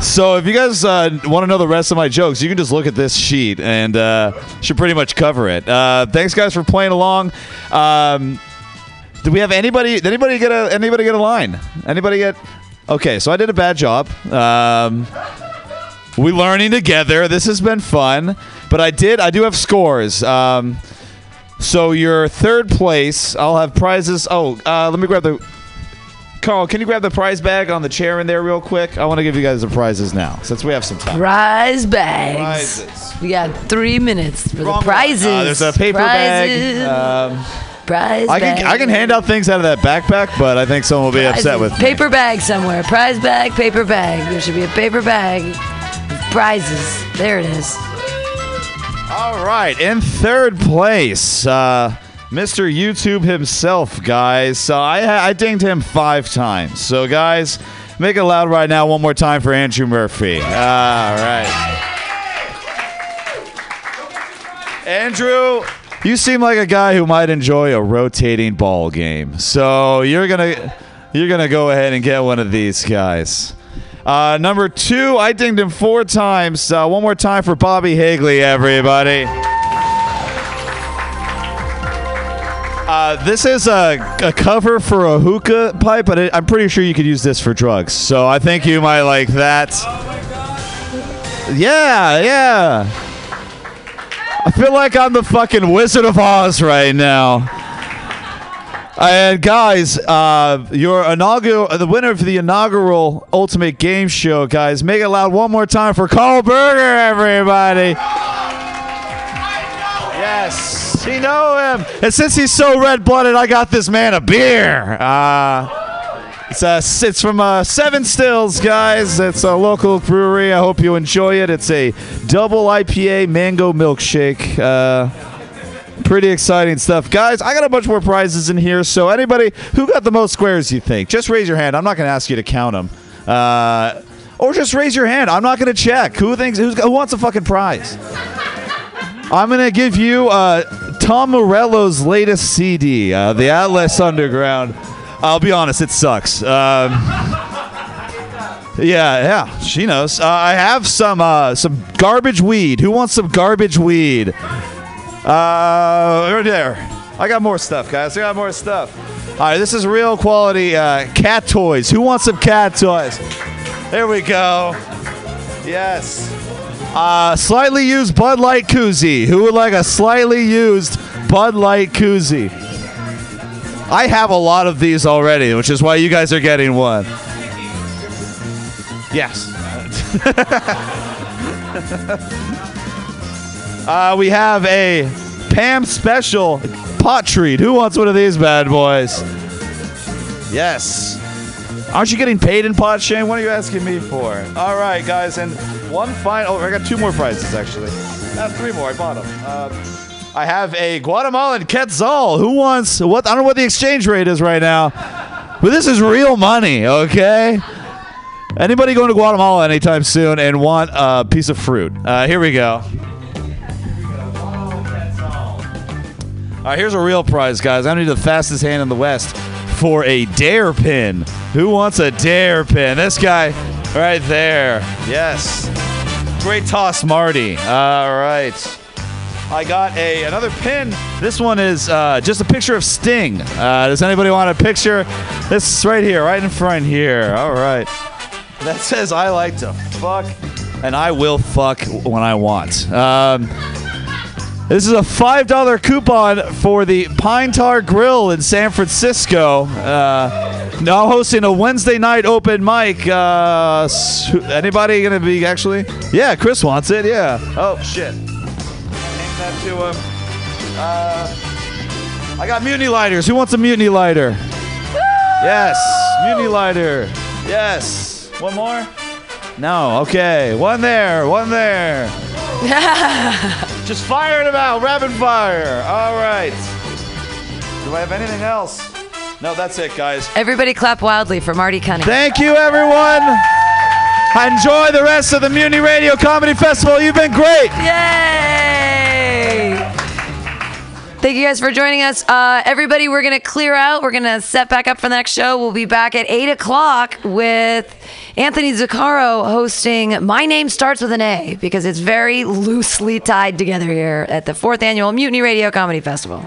So if you guys uh, want to know the rest of my jokes, you can just look at this sheet and uh, should pretty much cover it. Uh, thanks, guys, for playing along. Um, did we have anybody? Did anybody get a anybody get a line? Anybody get? Okay, so I did a bad job. Um, we're learning together. This has been fun, but I did. I do have scores. Um, so your third place, I'll have prizes. Oh, uh, let me grab the. Carl, can you grab the prize bag on the chair in there real quick? I want to give you guys the prizes now, since we have some time. Prize bags. Prizes. We got three minutes for Wrong the prizes. Uh, there's a paper prizes. Bag. Um, prize I can, bag. I can hand out things out of that backpack, but I think someone will be prizes. Upset with paper me. Bag somewhere. Prize bag, paper bag. There should be a paper bag with prizes. There it is. All right. In third place... Uh, Mister YouTube himself, guys. So I, I dinged him five times. So, guys, make it loud right now one more time for Andrew Murphy. All right. Andrew, you seem like a guy who might enjoy a rotating ball game. So you're gonna, you're gonna go ahead and get one of these guys. Uh, number two, I dinged him four times. Uh, one more time for Bobby Higley, everybody. Uh, this is a, a cover for a hookah pipe, but it, I'm pretty sure you could use this for drugs. So I think you might like that. Oh my God. Yeah, yeah. I feel like I'm the fucking Wizard of Oz right now. And guys, uh, your inaugural, the winner for the inaugural Ultimate Game Show, guys, make it loud one more time for Carl Berner, everybody. Yes, you know him. And since he's so red-blooded, I got this man a beer. Uh, it's, uh, it's from uh, Seven Stills, guys. It's a local brewery. I hope you enjoy it. It's a double I P A mango milkshake. Uh... Pretty exciting stuff. Guys, I got a bunch more prizes in here, so anybody who got the most squares, you think? Just raise your hand. I'm not going to ask you to count them. Uh, or just raise your hand. I'm not going to check. Who thinks? Who's, who wants a fucking prize? I'm going to give you uh, Tom Morello's latest C D, uh, the Atlas Underground. I'll be honest, it sucks. Um... Yeah, yeah, she knows. Uh, I have some uh, some garbage weed. Who wants some garbage weed? Uh, right there. I got more stuff, guys. I got more stuff. All right, this is real quality uh, cat toys. Who wants some cat toys? There we go. Yes. Uh, slightly used Bud Light koozie. Who would like a slightly used Bud Light koozie? I have a lot of these already, which is why you guys are getting one. Yes. Uh, we have a Pam special pot treat. Who wants one of these bad boys? Yes. Aren't you getting paid in pot, Shane? What are you asking me for? All right, guys. And one final. Oh, I got two more prizes, actually. I have three more. I bought them. Uh, I have a Guatemalan Quetzal. Who wants what? I don't know what the exchange rate is right now, but this is real money, okay? Anybody going to Guatemala anytime soon and want a piece of fruit? Uh, here we go. All right, here's a real prize, guys. I need the fastest hand in the West for a dare pin. Who wants a dare pin? This guy right there. Yes. Great toss, Marty. All right. I got a another pin. This one is uh, just a picture of Sting. Uh, does anybody want a picture? This is right here, right in front here. All right. That says, I like to fuck, and I will fuck when I want. Um... This is a five dollar coupon for the Pine Tar Grill in San Francisco. Uh, now hosting a Wednesday night open mic. Uh, anybody going to be actually? Yeah, Chris wants it, yeah. Oh, shit. Hand that to him. Uh, I got Mutiny Lighters. Who wants a Mutiny Lighter? Yes, Mutiny Lighter. Yes. One more? No, okay. One there, one there. Just firing them out, rapid fire. All right. Do I have anything else? No, that's it, guys. Everybody clap wildly for Marty Cunney. Thank you, everyone. Enjoy the rest of the Mutiny Radio Comedy Festival. You've been great. Yay. Thank you guys for joining us. Uh, everybody, we're going to clear out. We're going to set back up for the next show. We'll be back at eight o'clock with Anthony Zaccaro hosting My Name Starts With an A, because it's very loosely tied together here at the fourth Annual Mutiny Radio Comedy Festival.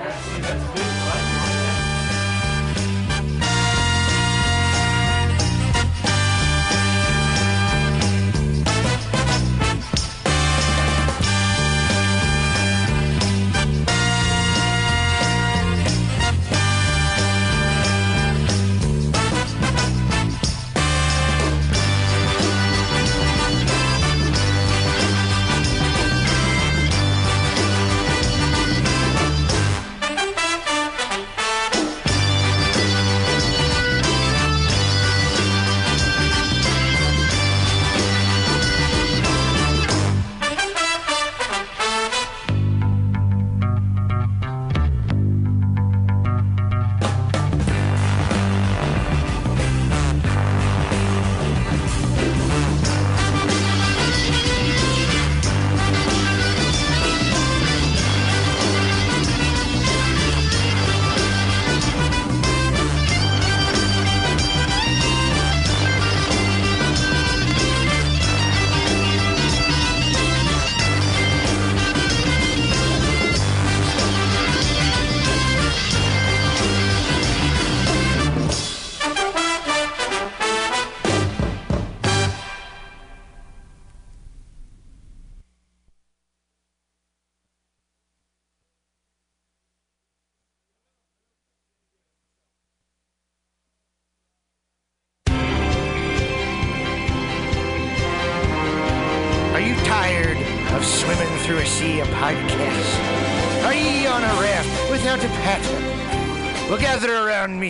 through a sea of podcasts. Are ye on a raft without a paddle? Well, gather around me,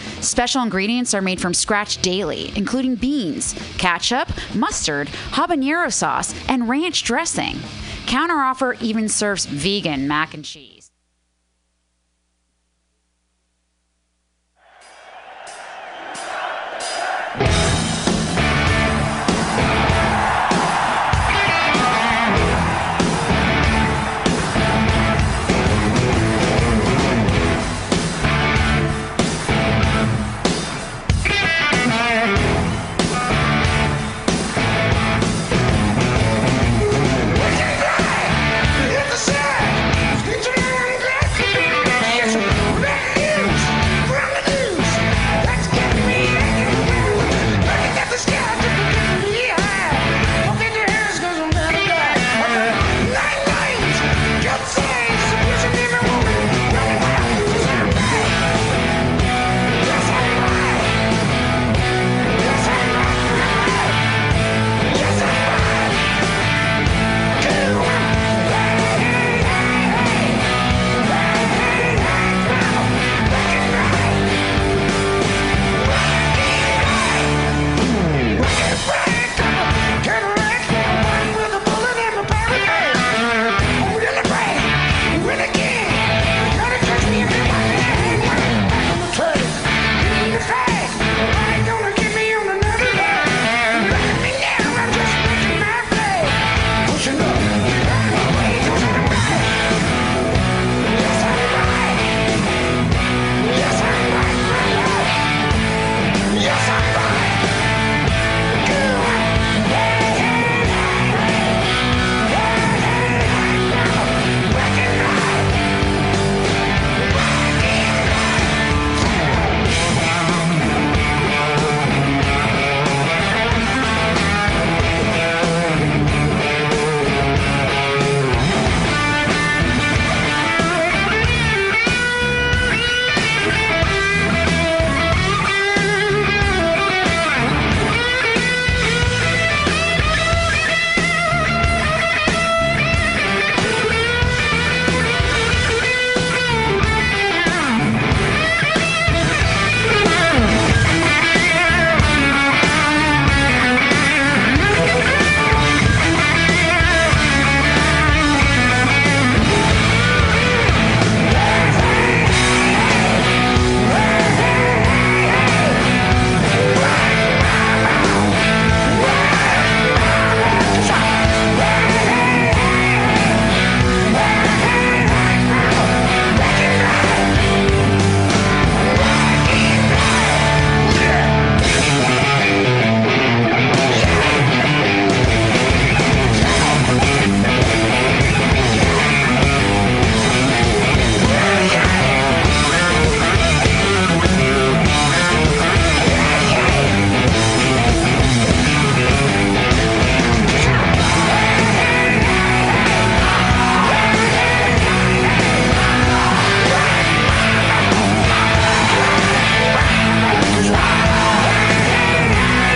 Special ingredients are made from scratch daily, including beans, ketchup, mustard, habanero sauce, and ranch dressing. Counter Offer even serves vegan mac and cheese.